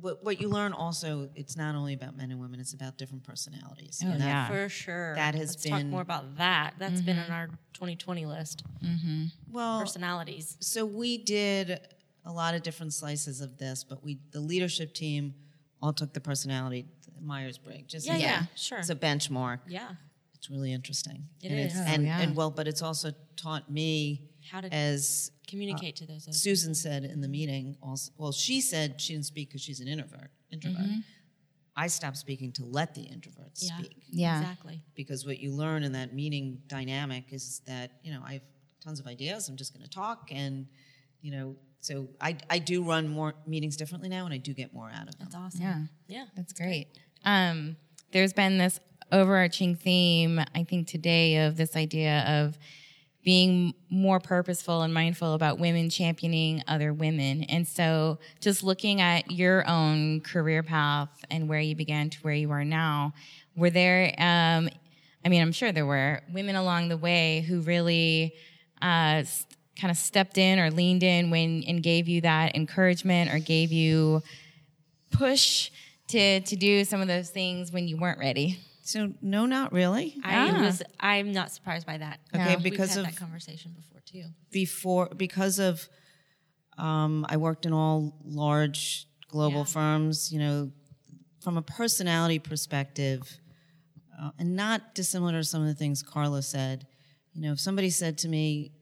what you learn also, it's not only about men and women, it's about different personalities. Oh, and that, for sure. That has Let's talk more about that. That's been on our 2020 list. Mm-hmm. Well, personalities. So we did a lot of different slices of this, but the leadership team all took the personality Myers-Briggs. Just sure. It's a benchmark. Yeah. It's really interesting. It is. But it's also taught me how to communicate to those. Susan said in the meeting, she said she didn't speak because she's an introvert. Mm-hmm. I stopped speaking to let the introvert speak. Yeah, exactly. Because what you learn in that meeting dynamic is that, you know, I have tons of ideas. I'm just going to talk and, you know, so I do run more meetings differently now, and I do get more out of them. That's awesome. Yeah, that's great. There's been this overarching theme, I think, today of this idea of being more purposeful and mindful about women championing other women. And so just looking at your own career path and where you began to where you are now, were there, I'm sure there were, women along the way who really kind of stepped in or leaned in when and gave you that encouragement or gave you push to do some of those things when you weren't ready? So no, not really. I'm not surprised by that. Okay, because we've had that conversation before too. I worked in all large global firms, you know, from a personality perspective, and not dissimilar to some of the things Carla said. You know, if somebody said to me,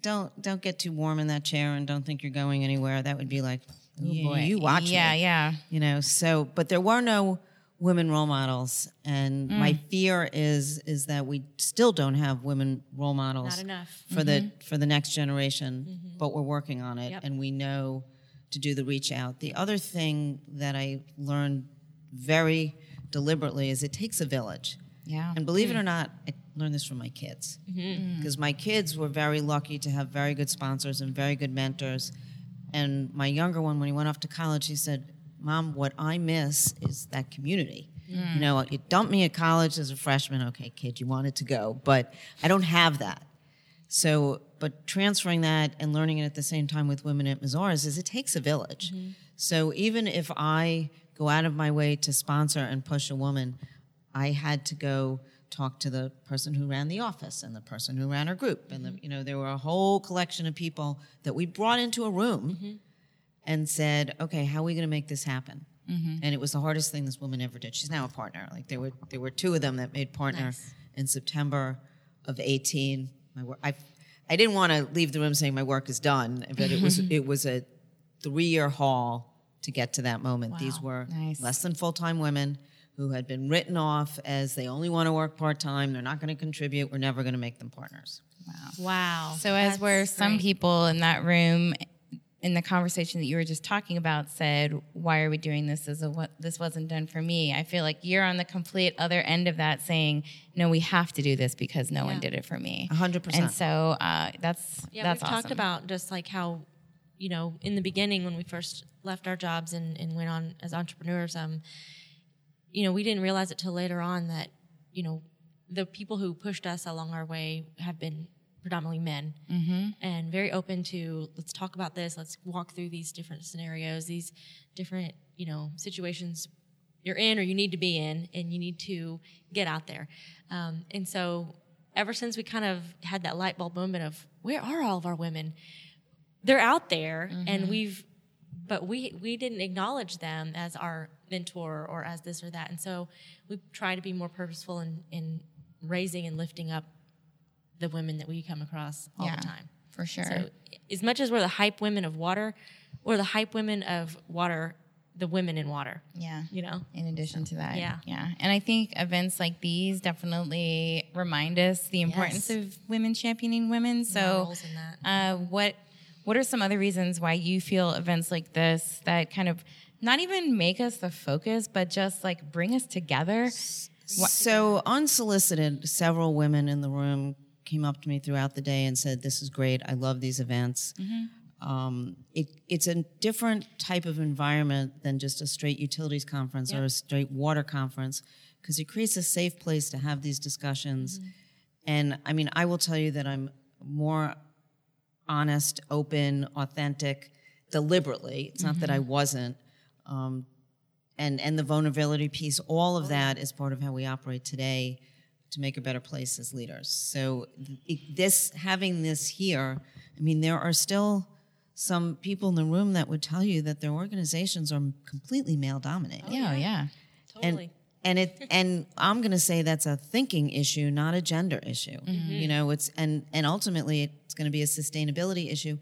Don't get too warm in that chair and don't think you're going anywhere. That would be like, boy, you watch me. Yeah. You know, so, but there were no women role models. And my fear is that we still don't have women role models. Not enough. For the next generation, but we're working on it and we know to do the reach out. The other thing that I learned very deliberately is it takes a village. Yeah. And believe it or not, I learned this from my kids because my kids were very lucky to have very good sponsors and very good mentors. And my younger one, when he went off to college, he said, "Mom, what I miss is that community. You know, you dumped me at college as a freshman. Okay, kid, you wanted to go, but I don't have that." So, but transferring that and learning it at the same time with women at Mazars is it takes a village. So even if I go out of my way to sponsor and push a woman, I had to go talk to the person who ran the office and the person who ran her group. And, the, you know, there were a whole collection of people that we brought into a room and said, okay, how are we going to make this happen? And it was the hardest thing this woman ever did. She's now a partner. Like there were two of them that made partner in September of 18. I I didn't want to leave the room saying my work is done, but it was a 3-year haul to get to that moment. Wow. These were less than full-time women who had been written off as they only want to work part-time, they're not going to contribute, we're never going to make them partners. Wow. So as where some people in that room, in the conversation that you were just talking about, said, why are we doing this? This wasn't done for me. I feel like you're on the complete other end of that saying, no, we have to do this because no one did it for me. 100%. And so that's awesome. Yeah, we've talked about just like how, you know, in the beginning when we first left our jobs and went on as entrepreneurs, you know, we didn't realize it till later on that, you know, the people who pushed us along our way have been predominantly men and very open to, let's talk about this, let's walk through these different scenarios, these different, you know, situations you're in or you need to be in, and you need to get out there. And so ever since we kind of had that light bulb moment of, where are all of our women? They're out there, and we didn't acknowledge them as our mentor or as this or that. And so we try to be more purposeful in raising and lifting up the women that we come across all the time. For sure. So as much as we're the hype women of water, we're the hype women of water, the women in water. Yeah. You know? In addition to that. Yeah. Yeah. And I think events like these definitely remind us the importance of women championing women. So what are some other reasons why you feel events like this that kind of not even make us the focus, but just like bring us together? So unsolicited, several women in the room came up to me throughout the day and said, this is great, I love these events. It's a different type of environment than just a straight utilities conference or a straight water conference, because it creates a safe place to have these discussions. And I mean, I will tell you that I'm more honest, open, authentic, deliberately. It's not that I wasn't. And the vulnerability piece, all of that is part of how we operate today to make a better place as leaders. So having this here, I mean, there are still some people in the room that would tell you that their organizations are completely male-dominated. Totally. And I'm going to say that's a thinking issue, not a gender issue. You know, it's and ultimately it's going to be a sustainability issue,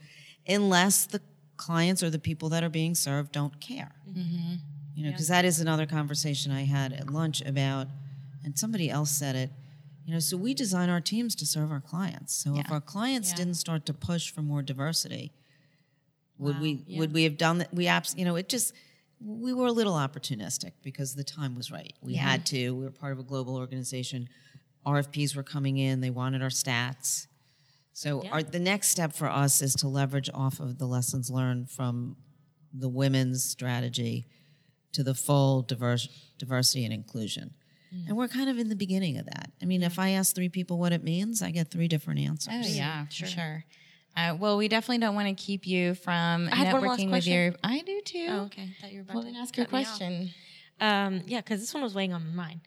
unless the clients or the people that are being served don't care. You know, because that is another conversation I had at lunch about, and somebody else said it. You know, so we design our teams to serve our clients. So if our clients didn't start to push for more diversity, would we have done that? We were a little opportunistic because the time was right. We had to. We were part of a global organization. RFPs were coming in. They wanted our stats. So the next step for us is to leverage off of the lessons learned from the women's strategy to the full diversity and inclusion. And we're kind of in the beginning of that. I mean, if I ask 3 people what it means, I get 3 different answers. Oh, yeah, sure. For sure. Well, we definitely don't want to keep you from networking with your... I do, too. Oh, okay. I thought you were about to ask your question. Because this one was weighing on mine.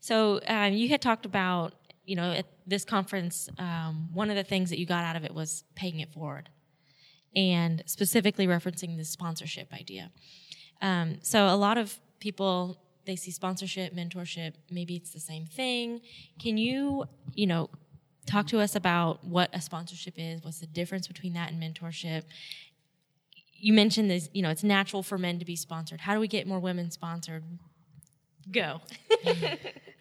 So you had talked about, you know, at this conference, one of the things that you got out of it was paying it forward, and specifically referencing the sponsorship idea. So a lot of people, they see sponsorship, mentorship, maybe it's the same thing. Can you, you know... talk to us about what a sponsorship is, what's the difference between that and mentorship. You mentioned this, you know, it's natural for men to be sponsored. How do we get more women sponsored? Go.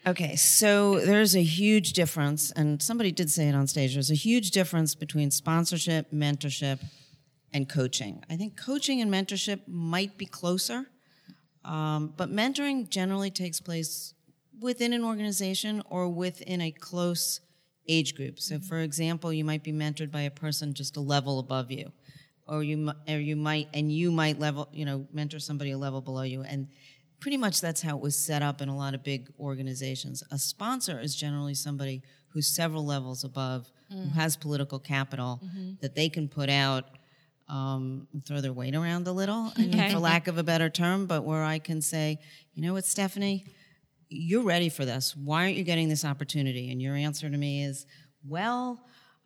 Okay, so there's a huge difference, and somebody did say it on stage, there's a huge difference between sponsorship, mentorship, and coaching. I think coaching and mentorship might be closer, but mentoring generally takes place within an organization or within a close age group. So for example, you might be mentored by a person just a level above you, or you might mentor somebody a level below you, and pretty much that's how it was set up in a lot of big organizations. A sponsor is generally somebody who's several levels above, who has political capital that they can put out, throw their weight around a little, for lack of a better term, but where I can say, you know what, Stephanie, you're ready for this. Why aren't you getting this opportunity? And your answer to me is, well,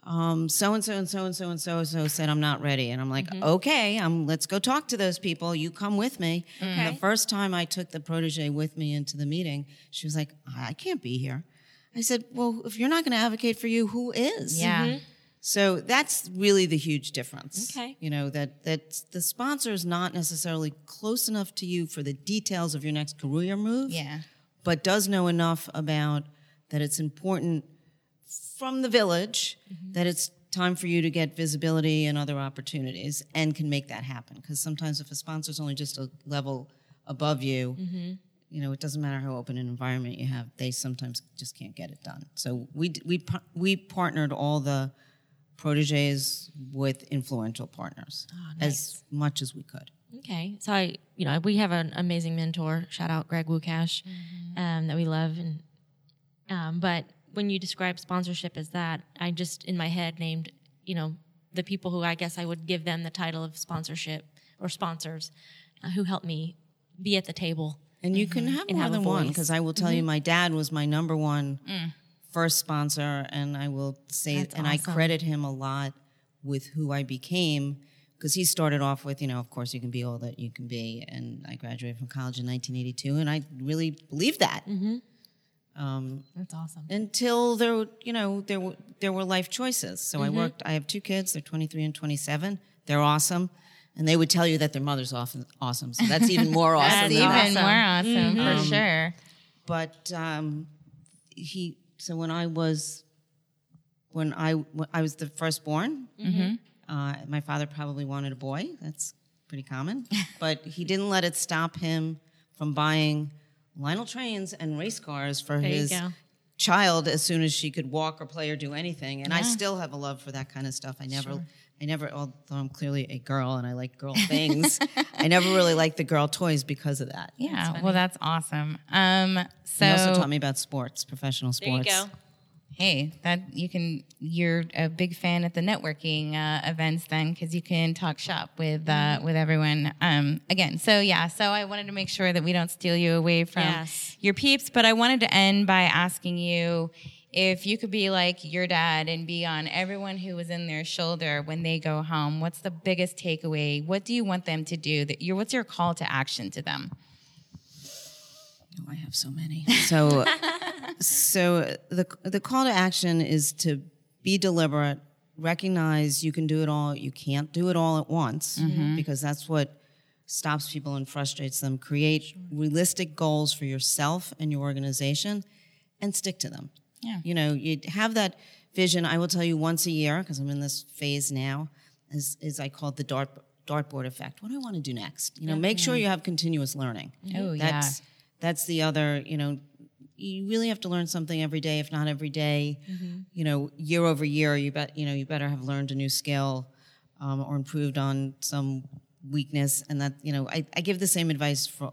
so-and-so and so-and-so and so-and-so said I'm not ready. And I'm like, okay, let's go talk to those people. You come with me. Okay. And the first time I took the protege with me into the meeting, she was like, I can't be here. I said, well, if you're not going to advocate for you, who is? Yeah. So that's really the huge difference. Okay. You know, that the sponsor is not necessarily close enough to you for the details of your next career move, but does know enough about that it's important from the village that it's time for you to get visibility and other opportunities and can make that happen. Because sometimes if a sponsor's only just a level above you, you know, it doesn't matter how open an environment you have, they sometimes just can't get it done. So we partnered all the proteges with influential partners as much as we could. Okay. So, we have an amazing mentor, shout out Greg Wukash, that we love. And but when you describe sponsorship as that, I just, in my head, named, the people who I guess I would give them the title of sponsorship or sponsors who helped me be at the table. And you can have more than one, because I will tell you my dad was my number one first sponsor, and I will say, I credit him a lot with who I became, because he started off with, of course you can be all that you can be, and I graduated from college in 1982, and I really believed that. That's awesome. Until there were life choices. So I have two kids, they're 23 and 27, they're awesome. And they would tell you that their mother's awesome. So that's even more awesome. That's even more awesome, for sure. But so when I was the firstborn, my father probably wanted a boy. That's pretty common. But he didn't let it stop him from buying Lionel trains and race cars for his child as soon as she could walk or play or do anything. And I still have a love for that kind of stuff. Although I'm clearly a girl and I like girl things, I never really liked the girl toys because of that. Yeah, well, that's awesome. So you also taught me about sports, professional sports. There you go. Hey, you're a big fan at the networking events then, because you can talk shop with everyone again. So I wanted to make sure that we don't steal you away from your peeps, but I wanted to end by asking you, if you could be like your dad and be on everyone who was in their shoulder when they go home, what's the biggest takeaway? What do you want them to do? What's your call to action to them? Oh, I have so many. So the call to action is to be deliberate, recognize you can do it all. You can't do it all at once because that's what stops people and frustrates them. Create realistic goals for yourself and your organization and stick to them. Yeah. You have that vision. I will tell you once a year, because I'm in this phase now, is I call it the dartboard effect. What do I want to do next? Make sure you have continuous learning. Oh, that's the other, you really have to learn something every day, if not every day. Year over year, you better have learned a new skill or improved on some weakness. And that, I give the same advice for,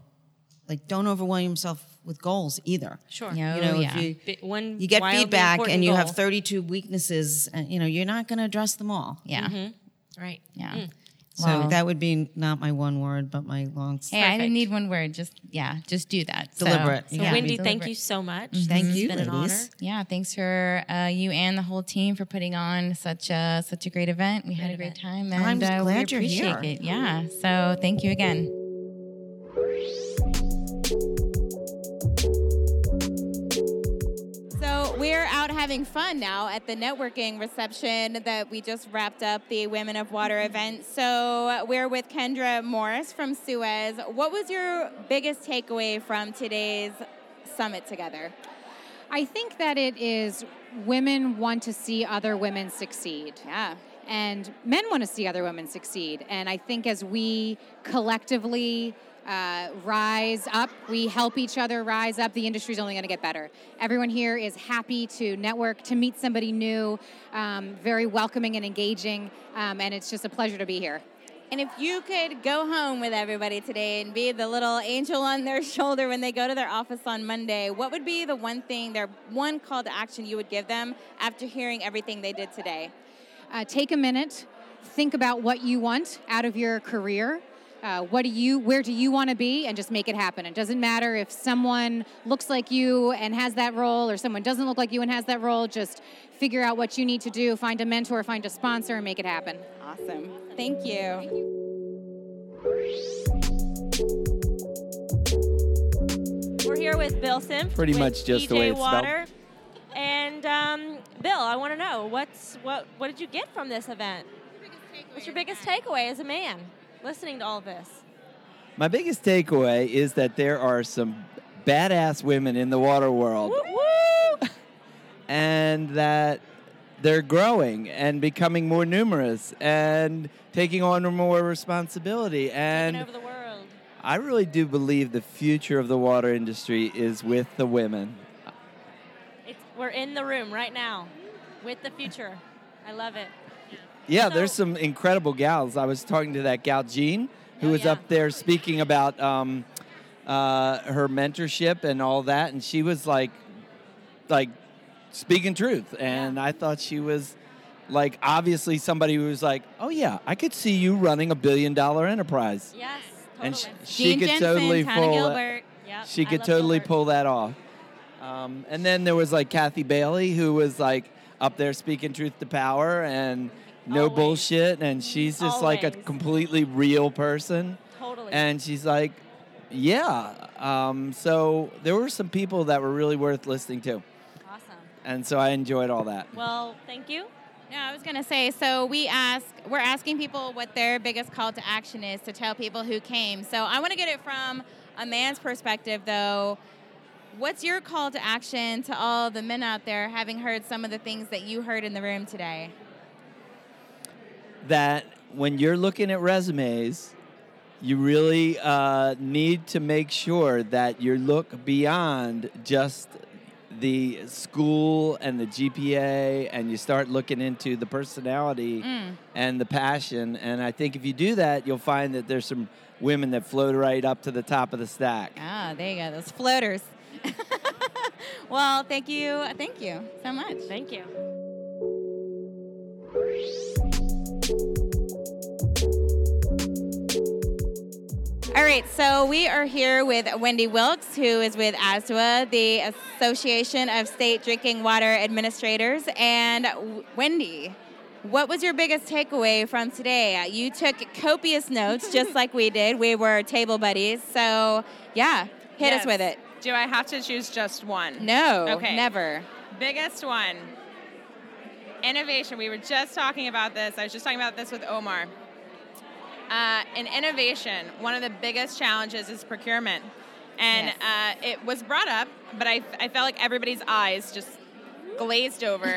don't overwhelm yourself with goals either. Sure. If you get feedback and you have 32 weaknesses, and, you're not going to address them all. Yeah. Mm-hmm. Right. Yeah. Mm. So that would be not my one word, but my long... Hey, perfect. I didn't need one word. Just do that. Deliberate. So Wendy, thank you so much. Mm-hmm. Thank you, ladies. It's been an honor. Yeah, thanks for you and the whole team for putting on such a great event. We had a great time, and I'm glad you're here. It. Yeah, so thank you again. We're out having fun now at the networking reception that we just wrapped up, the Women of Water event. So we're with Kendra Morris from Suez. What was your biggest takeaway from today's summit together? I think that it is women want to see other women succeed. Yeah. And men want to see other women succeed. And I think as we collectively rise up, we help each other rise up, the industry's only going to get better. Everyone here is happy to network, to meet somebody new, very welcoming and engaging, and it's just a pleasure to be here. And if you could go home with everybody today and be the little angel on their shoulder when they go to their office on Monday, what would be the one thing, their one call to action you would give them after hearing everything they did today? Take a minute, think about what you want out of your career. Where do you want to be, and just make it happen. It doesn't matter if someone looks like you and has that role, or someone doesn't look like you and has that role. Just figure out what you need to do, find a mentor, find a sponsor, and make it happen. Awesome. Thank you. Thank you. We're here with Bill Sempst. Pretty much just EJ the way it's spelled. And Bill, I want to know, what did you get from this event? What's your biggest takeaway as a man listening to all of this? My biggest takeaway is that there are some badass women in the water world. Woo-woo! And that they're growing and becoming more numerous and taking on more responsibility. And taking over the world. I really do believe the future of the water industry is with the women. We're in the room right now with the future. I love it. Yeah, so, there's some incredible gals. I was talking to that gal, Jean, who was up there speaking about her mentorship and all that, and she was like speaking truth. And I thought she was like obviously somebody who was like, oh yeah, I could see you running $1 billion enterprise. Yes, totally. And she could Jensen, totally pull. Yep, she could totally Gilbert. Pull that off. And then there was like Kathy Bailey, who was like up there speaking truth to power and no Always. Bullshit. And she's just Always. Like a completely real person. Totally. And she's like, yeah. So there were some people that were really worth listening to. Awesome. And so I enjoyed all that. Well, thank you. No, I was going to say, so we're asking people what their biggest call to action is to tell people who came. So I want to get it from a man's perspective, though. What's your call to action to all the men out there, having heard some of the things that you heard in the room today? That when you're looking at resumes, you really need to make sure that you look beyond just the school and the GPA, and you start looking into the personality and the passion. And I think if you do that, you'll find that there's some women that float right up to the top of the stack. Ah, there you go, those floaters. Well, thank you so much. Thank you. All right, so we are here with Wendy Wilkes, who is with ASWA, the Association of State Drinking Water Administrators. And Wendy, what was your biggest takeaway from today? You took copious notes, just like we did. We were table buddies, so hit us with it. Do I have to choose just one? No, okay. Never. Biggest one, innovation. We were just talking about this. I was just talking about this with Omar. In innovation, one of the biggest challenges is procurement. And it was brought up, but I felt like everybody's eyes just glazed over.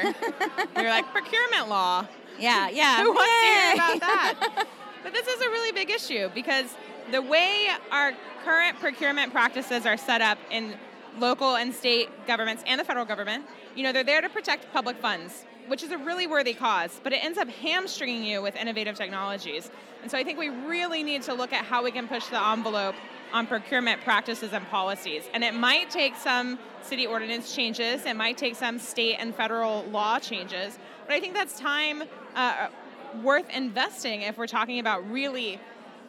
We were like, procurement law. Yeah. Who wants to hear about that? But this is a really big issue because the way our current procurement practices are set up in local and state governments and the federal government, they're there to protect public funds, which is a really worthy cause, but it ends up hamstringing you with innovative technologies. And so I think we really need to look at how we can push the envelope on procurement practices and policies. And it might take some city ordinance changes, it might take some state and federal law changes, but I think that's time worth investing if we're talking about really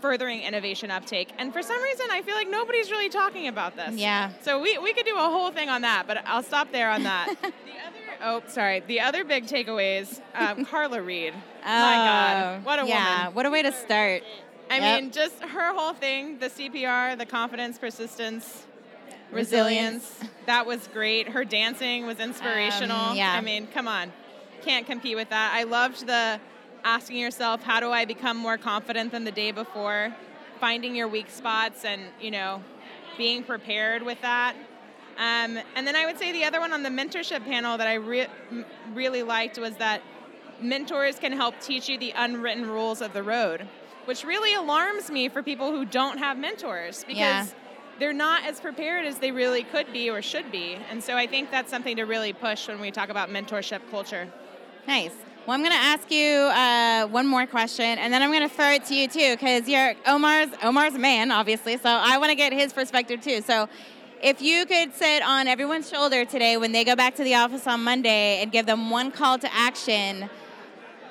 furthering innovation uptake. And for some reason, I feel like nobody's really talking about this. Yeah. So we could do a whole thing on that, but I'll stop there on that. The other big takeaways, Carla Reed. Oh, my God. What a woman. What a way to start. I mean, just her whole thing, the CPR, the confidence, persistence, resilience. That was great. Her dancing was inspirational. I mean, come on. Can't compete with that. I loved the asking yourself, how do I become more confident than the day before? Finding your weak spots and, being prepared with that. And then I would say the other one on the mentorship panel that I really liked was that mentors can help teach you the unwritten rules of the road, which really alarms me for people who don't have mentors because they're not as prepared as they really could be or should be. And so I think that's something to really push when we talk about mentorship culture. Nice. Well, I'm going to ask you one more question, and then I'm going to throw it to you, too, because you're Omar's a man, obviously, so I want to get his perspective, too. So if you could sit on everyone's shoulder today when they go back to the office on Monday and give them one call to action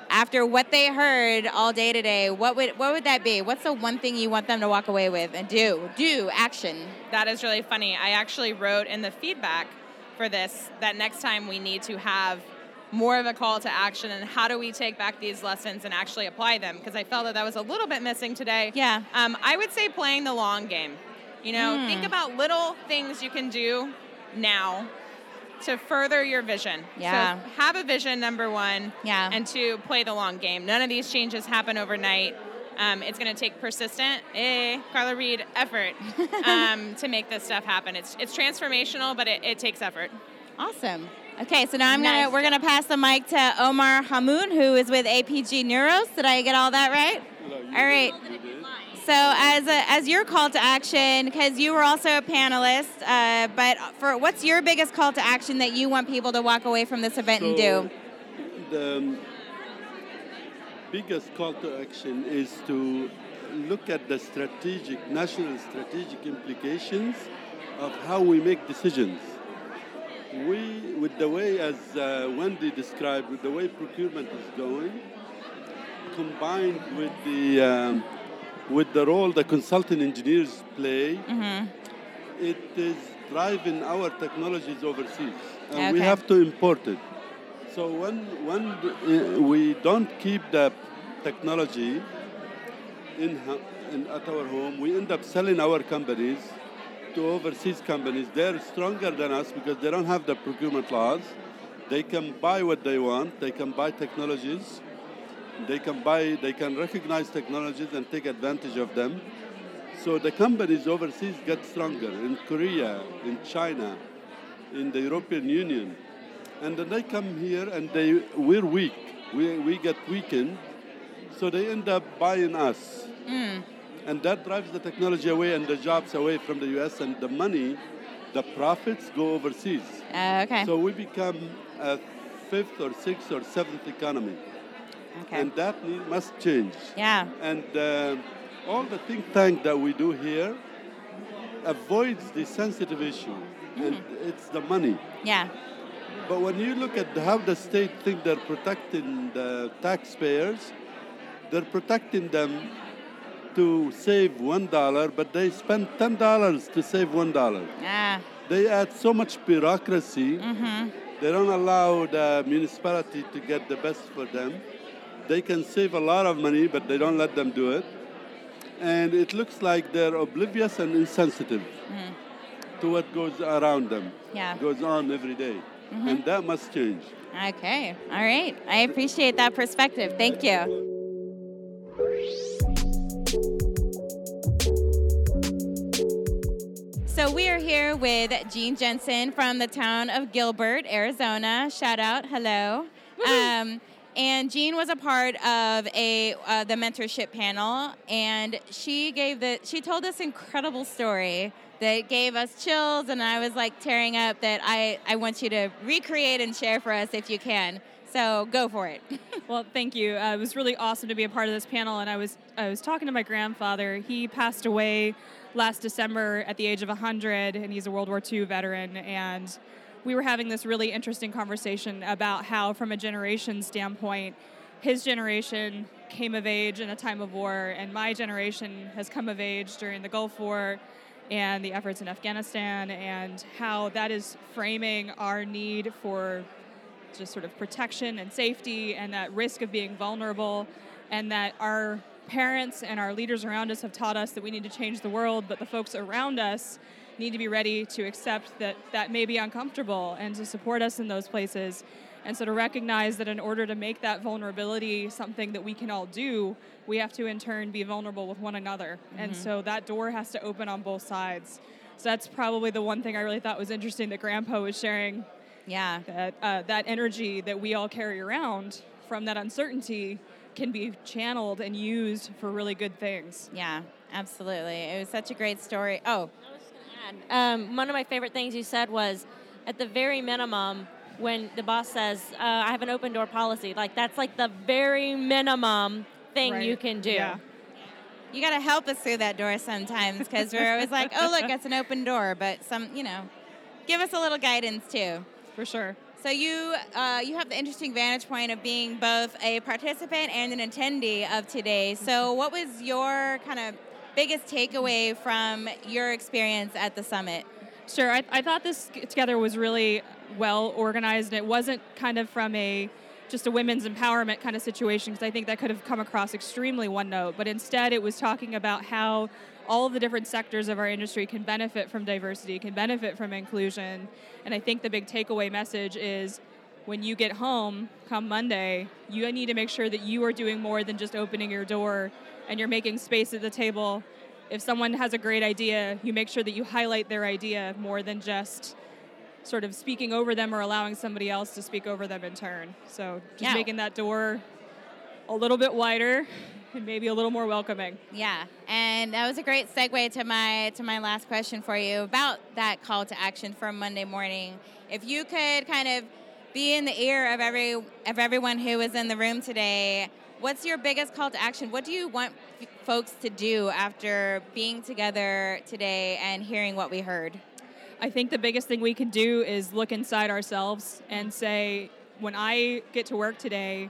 after what they heard all day today, what would that be? What's the one thing you want them to walk away with and do action? That is really funny. I actually wrote in the feedback for this that next time we need to have more of a call to action and how do we take back these lessons and actually apply them, because I felt that was a little bit missing today. I would say playing the long game. Think about little things you can do now to further your vision. Yeah. So have a vision, number one. Yeah. And two, play the long game. None of these changes happen overnight. It's going to take persistent, Carla Reed, effort to make this stuff happen. It's transformational, but it takes effort. Awesome. Okay, so now we're going to pass the mic to Omar Hamoun, who is with APG Neuros. Did I get all that right? No, all right. So as your call to action, because you were also a panelist, but for what's your biggest call to action that you want people to walk away from this event and do? The biggest call to action is to look at the national strategic implications of how we make decisions. We, with the way, as Wendy described, with the way procurement is going, combined with the role the consulting engineers play, mm-hmm. It is driving our technologies overseas. And we have to import it. So when we don't keep the technology at our home, we end up selling our companies to overseas companies. They're stronger than us because they don't have the procurement laws. They can buy what they want. They can buy technologies. They can recognize technologies and take advantage of them. So the companies overseas get stronger in Korea, in China, in the European Union. And then they come here and we're weak. We get weakened. So they end up buying us. Mm. And that drives the technology away and the jobs away from the U.S. and the money, the profits go overseas. So we become a fifth or sixth or seventh economy. Okay. And that must change. Yeah. And all the think tank that we do here avoids the sensitive issue. Mm-hmm. And it's the money. Yeah. But when you look at how the state think they're protecting the taxpayers, they're protecting them to save $1, but they spend $10 to save $1. Yeah. They add so much bureaucracy. Mm-hmm. They don't allow the municipality to get the best for them. They can save a lot of money, but they don't let them do it. And it looks like they're oblivious and insensitive to what goes around them. Yeah. Goes on every day. Mm-hmm. And that must change. Okay. All right. I appreciate that perspective. Thank you. So we are here with Jean Jensen from the town of Gilbert, Arizona. Shout out. Hello. And Jean was a part of the mentorship panel, and she told this incredible story that gave us chills, and I was like tearing up that I want you to recreate and share for us if you can. So go for it. Well, thank you. It was really awesome to be a part of this panel, and I was talking to my grandfather. He passed away last December at the age of 100, and he's a World War II veteran, and we were having this really interesting conversation about how, from a generation standpoint, his generation came of age in a time of war, and my generation has come of age during the Gulf War and the efforts in Afghanistan, and how that is framing our need for just sort of protection and safety and that risk of being vulnerable, and that our parents and our leaders around us have taught us that we need to change the world, but the folks around us need to be ready to accept that that may be uncomfortable and to support us in those places. And so to recognize that in order to make that vulnerability something that we can all do, we have to in turn be vulnerable with one another. Mm-hmm. And so that door has to open on both sides. So that's probably the one thing I really thought was interesting that Grandpa was sharing. Yeah. That energy that we all carry around from that uncertainty can be channeled and used for really good things. Yeah, absolutely. It was such a great story. Oh. I was just going to add, one of my favorite things you said was, at the very minimum, when the boss says, I have an open door policy, like that's like the very minimum thing you can do. Yeah. You got to help us through that door sometimes, because we're always like, oh, look, that's an open door. But give us a little guidance too. For sure. So you have the interesting vantage point of being both a participant and an attendee of today. So what was your kind of biggest takeaway from your experience at the summit? Sure. I thought this together was really well organized. It wasn't kind of from a just a women's empowerment kind of situation, because I think that could have come across extremely one note. But instead, it was talking about how all of the different sectors of our industry can benefit from diversity, can benefit from inclusion. And I think the big takeaway message is, when you get home, come Monday, you need to make sure that you are doing more than just opening your door and you're making space at the table. If someone has a great idea, you make sure that you highlight their idea more than just sort of speaking over them or allowing somebody else to speak over them in turn. So just making that door a little bit wider and maybe a little more welcoming. Yeah, and that was a great segue to my last question for you about that call to action for Monday morning. If you could kind of be in the ear of everyone who is in the room today, what's your biggest call to action? What do you want folks to do after being together today and hearing what we heard? I think the biggest thing we can do is look inside ourselves and say, when I get to work today,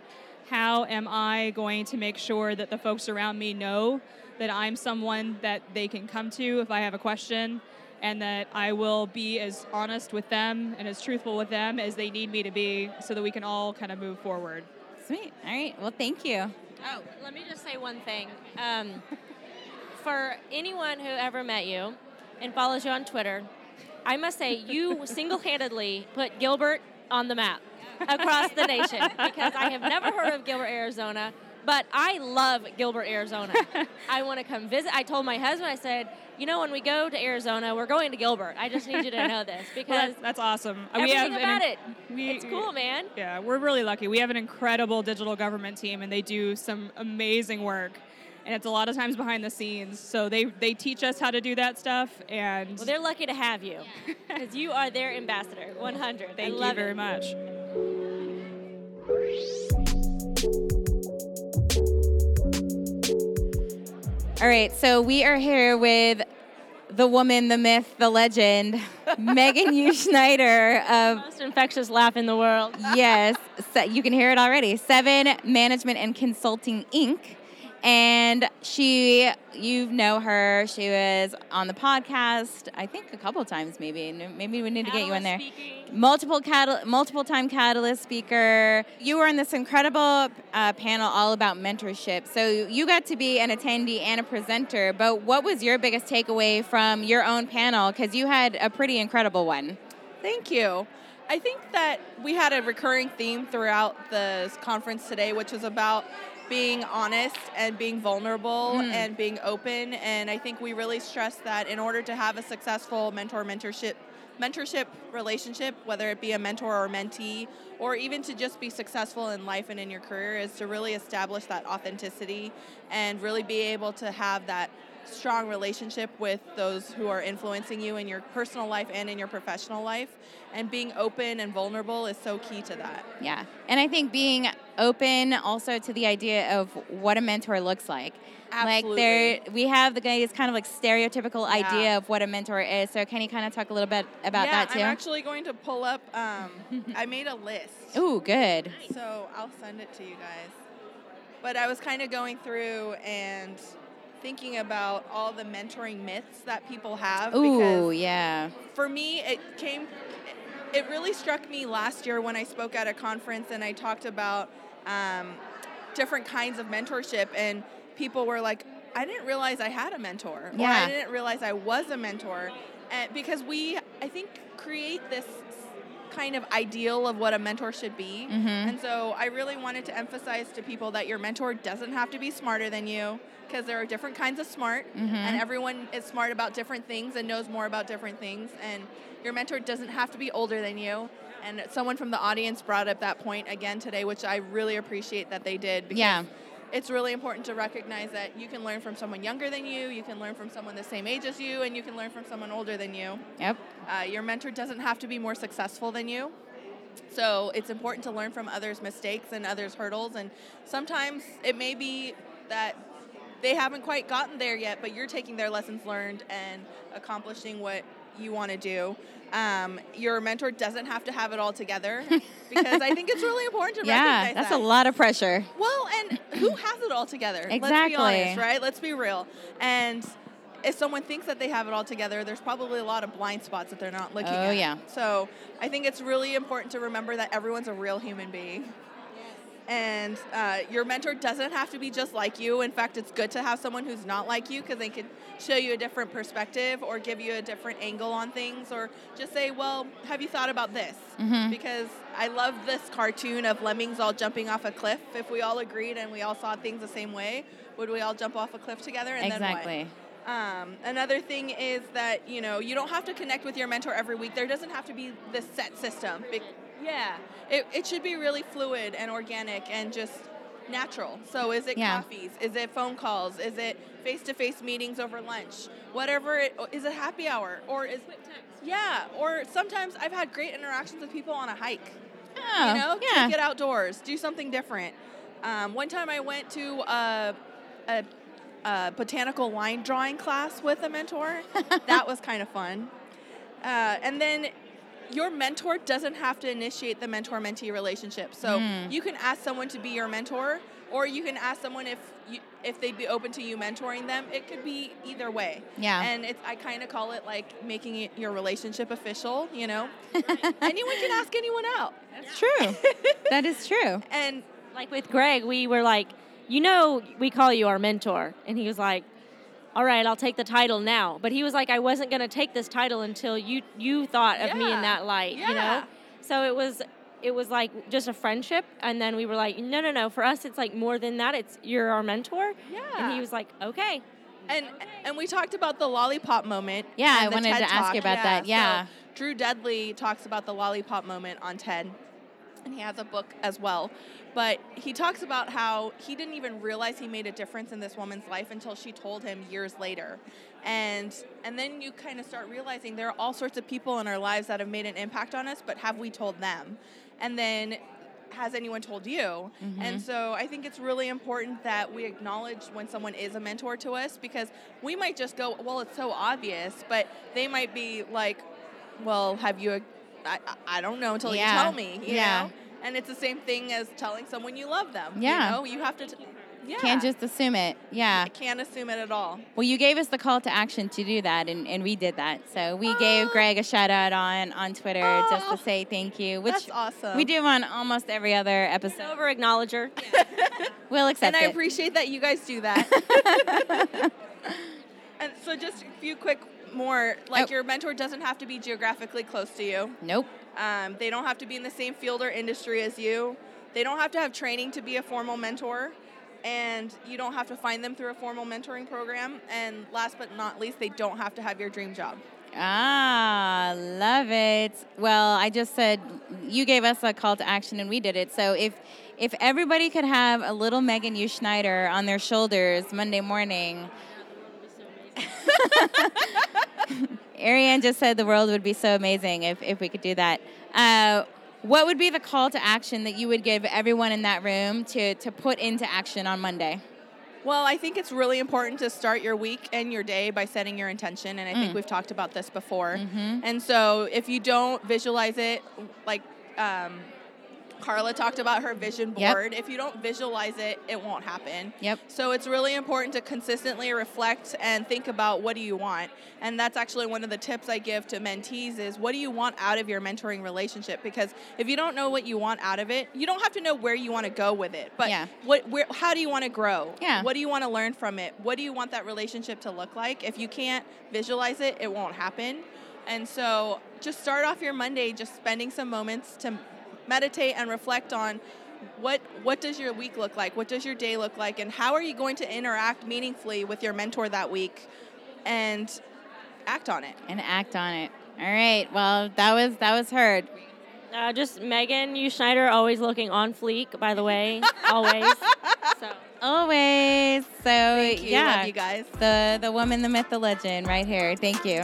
how am I going to make sure that the folks around me know that I'm someone that they can come to if I have a question, and that I will be as honest with them and as truthful with them as they need me to be, so that we can all kind of move forward. Sweet. All right. Well, thank you. Oh, let me just say one thing. For anyone who ever met you and follows you on Twitter, I must say you single-handedly put Gilbert on the map across the nation, because I have never heard of Gilbert, Arizona, but I love Gilbert, Arizona. I want to come visit. I told my husband, I said, you know, when we go to Arizona, we're going to Gilbert. I just need you to know this, because that's awesome. It's cool, man. Yeah, we're really lucky. We have an incredible digital government team, and they do some amazing work. And it's a lot of times behind the scenes. So they teach us how to do that stuff. And well, they're lucky to have you, because you are their ambassador, 100. Thank you very much. All right, so we are here with the woman, the myth, the legend, Megan U. Schneider of... the most infectious laugh in the world. Yes, so you can hear it already. Seven Management and Consulting, Inc., and she, you know her, she was on the podcast, I think a couple times maybe. Maybe we need to get you in there. Multiple-time Catalyst speaker. You were in this incredible panel all about mentorship. So you got to be an attendee and a presenter, but what was your biggest takeaway from your own panel? Because you had a pretty incredible one. Thank you. I think that we had a recurring theme throughout the conference today, which was about being honest and being vulnerable and being open. And I think we really stressed that in order to have a successful mentorship relationship, whether it be a mentor or mentee, or even to just be successful in life and in your career, is to really establish that authenticity and really be able to have that strong relationship with those who are influencing you in your personal life and in your professional life. And being open and vulnerable is so key to that. Yeah. And I think being open also to the idea of what a mentor looks like. Absolutely. Like we have the guys kind of like stereotypical idea of what a mentor is. So can you kind of talk a little bit about that too? Yeah, I'm actually going to pull up, I made a list. Ooh, good. So I'll send it to you guys. But I was kind of going through and thinking about all the mentoring myths that people have. Ooh, yeah. For me, it really struck me last year when I spoke at a conference and I talked about different kinds of mentorship, and people were like, I didn't realize I had a mentor. Yeah. Or I didn't realize I was a mentor. And because I think create this kind of ideal of what a mentor should be. Mm-hmm. And so I really wanted to emphasize to people that your mentor doesn't have to be smarter than you, because there are different kinds of smart, and everyone is smart about different things and knows more about different things. And your mentor doesn't have to be older than you. And someone from the audience brought up that point again today, which I really appreciate that they did, because it's really important to recognize that you can learn from someone younger than you, you can learn from someone the same age as you, and you can learn from someone older than you. Yep. Your mentor doesn't have to be more successful than you. So it's important to learn from others' mistakes and others' hurdles. And sometimes it may be that they haven't quite gotten there yet, but you're taking their lessons learned and accomplishing what you want to do. Your mentor doesn't have to have it all together, because I think it's really important to recognize that. Yeah, that's a lot of pressure. Well, and who has it all together? Exactly. Let's be honest, right? Let's be real. And if someone thinks that they have it all together, there's probably a lot of blind spots that they're not looking at. So I think it's really important to remember that everyone's a real human being. And your mentor doesn't have to be just like you. In fact, it's good to have someone who's not like you because they can show you a different perspective or give you a different angle on things or just say, well, have you thought about this? Mm-hmm. Because I love this cartoon of lemmings all jumping off a cliff. If we all agreed and we all saw things the same way, would we all jump off a cliff together? And exactly. Then what? Another thing is that, you know, you don't have to connect with your mentor every week. There doesn't have to be this set system. Yeah. It should be really fluid and organic and just natural. So is it coffees? Is it phone calls? Is it face-to-face meetings over lunch? Whatever it is, a happy hour or is quick text. Yeah. Or sometimes I've had great interactions with people on a hike. Oh, you know, yeah. Get outdoors, do something different. One time I went to a botanical line drawing class with a mentor. That was kind of fun. And then your mentor doesn't have to initiate the mentor-mentee relationship. So you can ask someone to be your mentor, or you can ask someone if they'd be open to you mentoring them. It could be either way. Yeah. And I kind of call it like making it your relationship official, you know. Anyone can ask anyone out. That's true. That is true. And like with Greg, we were like, you know, we call you our mentor. And he was like, all right, I'll take the title now. But he was like, I wasn't going to take this title until you thought of me in that light, you know? So it was like just a friendship. And then we were like, no. For us, it's like more than that. It's you're our mentor. Yeah. And he was like, okay. And we talked about the lollipop moment. Yeah, I wanted to ask you about that. Yeah. So Drew Dudley talks about the lollipop moment on TED. And he has a book as well. But he talks about how he didn't even realize he made a difference in this woman's life until she told him years later. And then you kind of start realizing there are all sorts of people in our lives that have made an impact on us, but have we told them? And then has anyone told you? Mm-hmm. And so I think it's really important that we acknowledge when someone is a mentor to us, because we might just go, well, it's so obvious, but they might be like, well, have you... I don't know until you tell me, you know? And it's the same thing as telling someone you love them. Yeah. You know, you have to... Can't just assume it. Yeah. I can't assume it at all. Well, you gave us the call to action to do that, and we did that. So we gave Greg a shout-out on Twitter just to say thank you. Which that's awesome. We do on almost every other episode. An over-acknowledger. We'll accept it. And I appreciate that you guys do that. And so just a few quick... more like your mentor doesn't have to be geographically close to you. Nope. They don't have to be in the same field or industry as you. They don't have to have training to be a formal mentor, and you don't have to find them through a formal mentoring program. And last but not least, they don't have to have your dream job. Ah, love it. Well, I just said you gave us a call to action and we did it. So if everybody could have a little Megan U. Schneider on their shoulders Monday morning. Ariane just said the world would be so amazing if we could do that. What would be the call to action that you would give everyone in that room to put into action on Monday? Well, I think it's really important to start your week and your day by setting your intention, and I think we've talked about this before. Mm-hmm. And so if you don't visualize it, like Carla talked about her vision board. Yep. If you don't visualize it, it won't happen. Yep. So it's really important to consistently reflect and think about what do you want. And that's actually one of the tips I give to mentees is what do you want out of your mentoring relationship? Because if you don't know what you want out of it, you don't have to know where you want to go with it. But how do you want to grow? Yeah. What do you want to learn from it? What do you want that relationship to look like? If you can't visualize it, it won't happen. And so just start off your Monday just spending some moments to meditate and reflect on what does your week look like? What does your day look like? And how are you going to interact meaningfully with your mentor that week? And act on it. All right. Well, that was heard. Just Megan U. Schneider, always looking on fleek, by the way. Always. Always. So, thank you. Yeah. Love you guys. The woman, the myth, the legend right here. Thank you.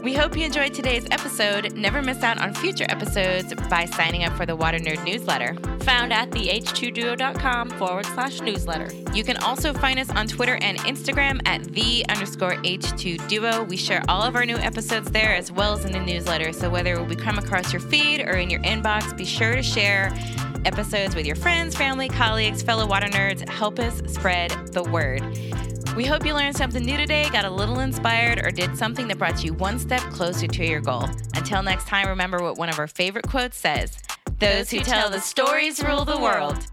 We hope you enjoyed today's episode. Never miss out on future episodes by signing up for the Water Nerd newsletter. Found at theh2duo.com/newsletter. You can also find us on Twitter and Instagram at the_h2duo. We share all of our new episodes there as well as in the newsletter. So whether we come across your feed or in your inbox, be sure to share episodes with your friends, family, colleagues, fellow water nerds. Help us spread the word. We hope you learned something new today, got a little inspired, or did something that brought you one step closer to your goal. Until next time, remember what one of our favorite quotes says. Those who tell the stories rule the world.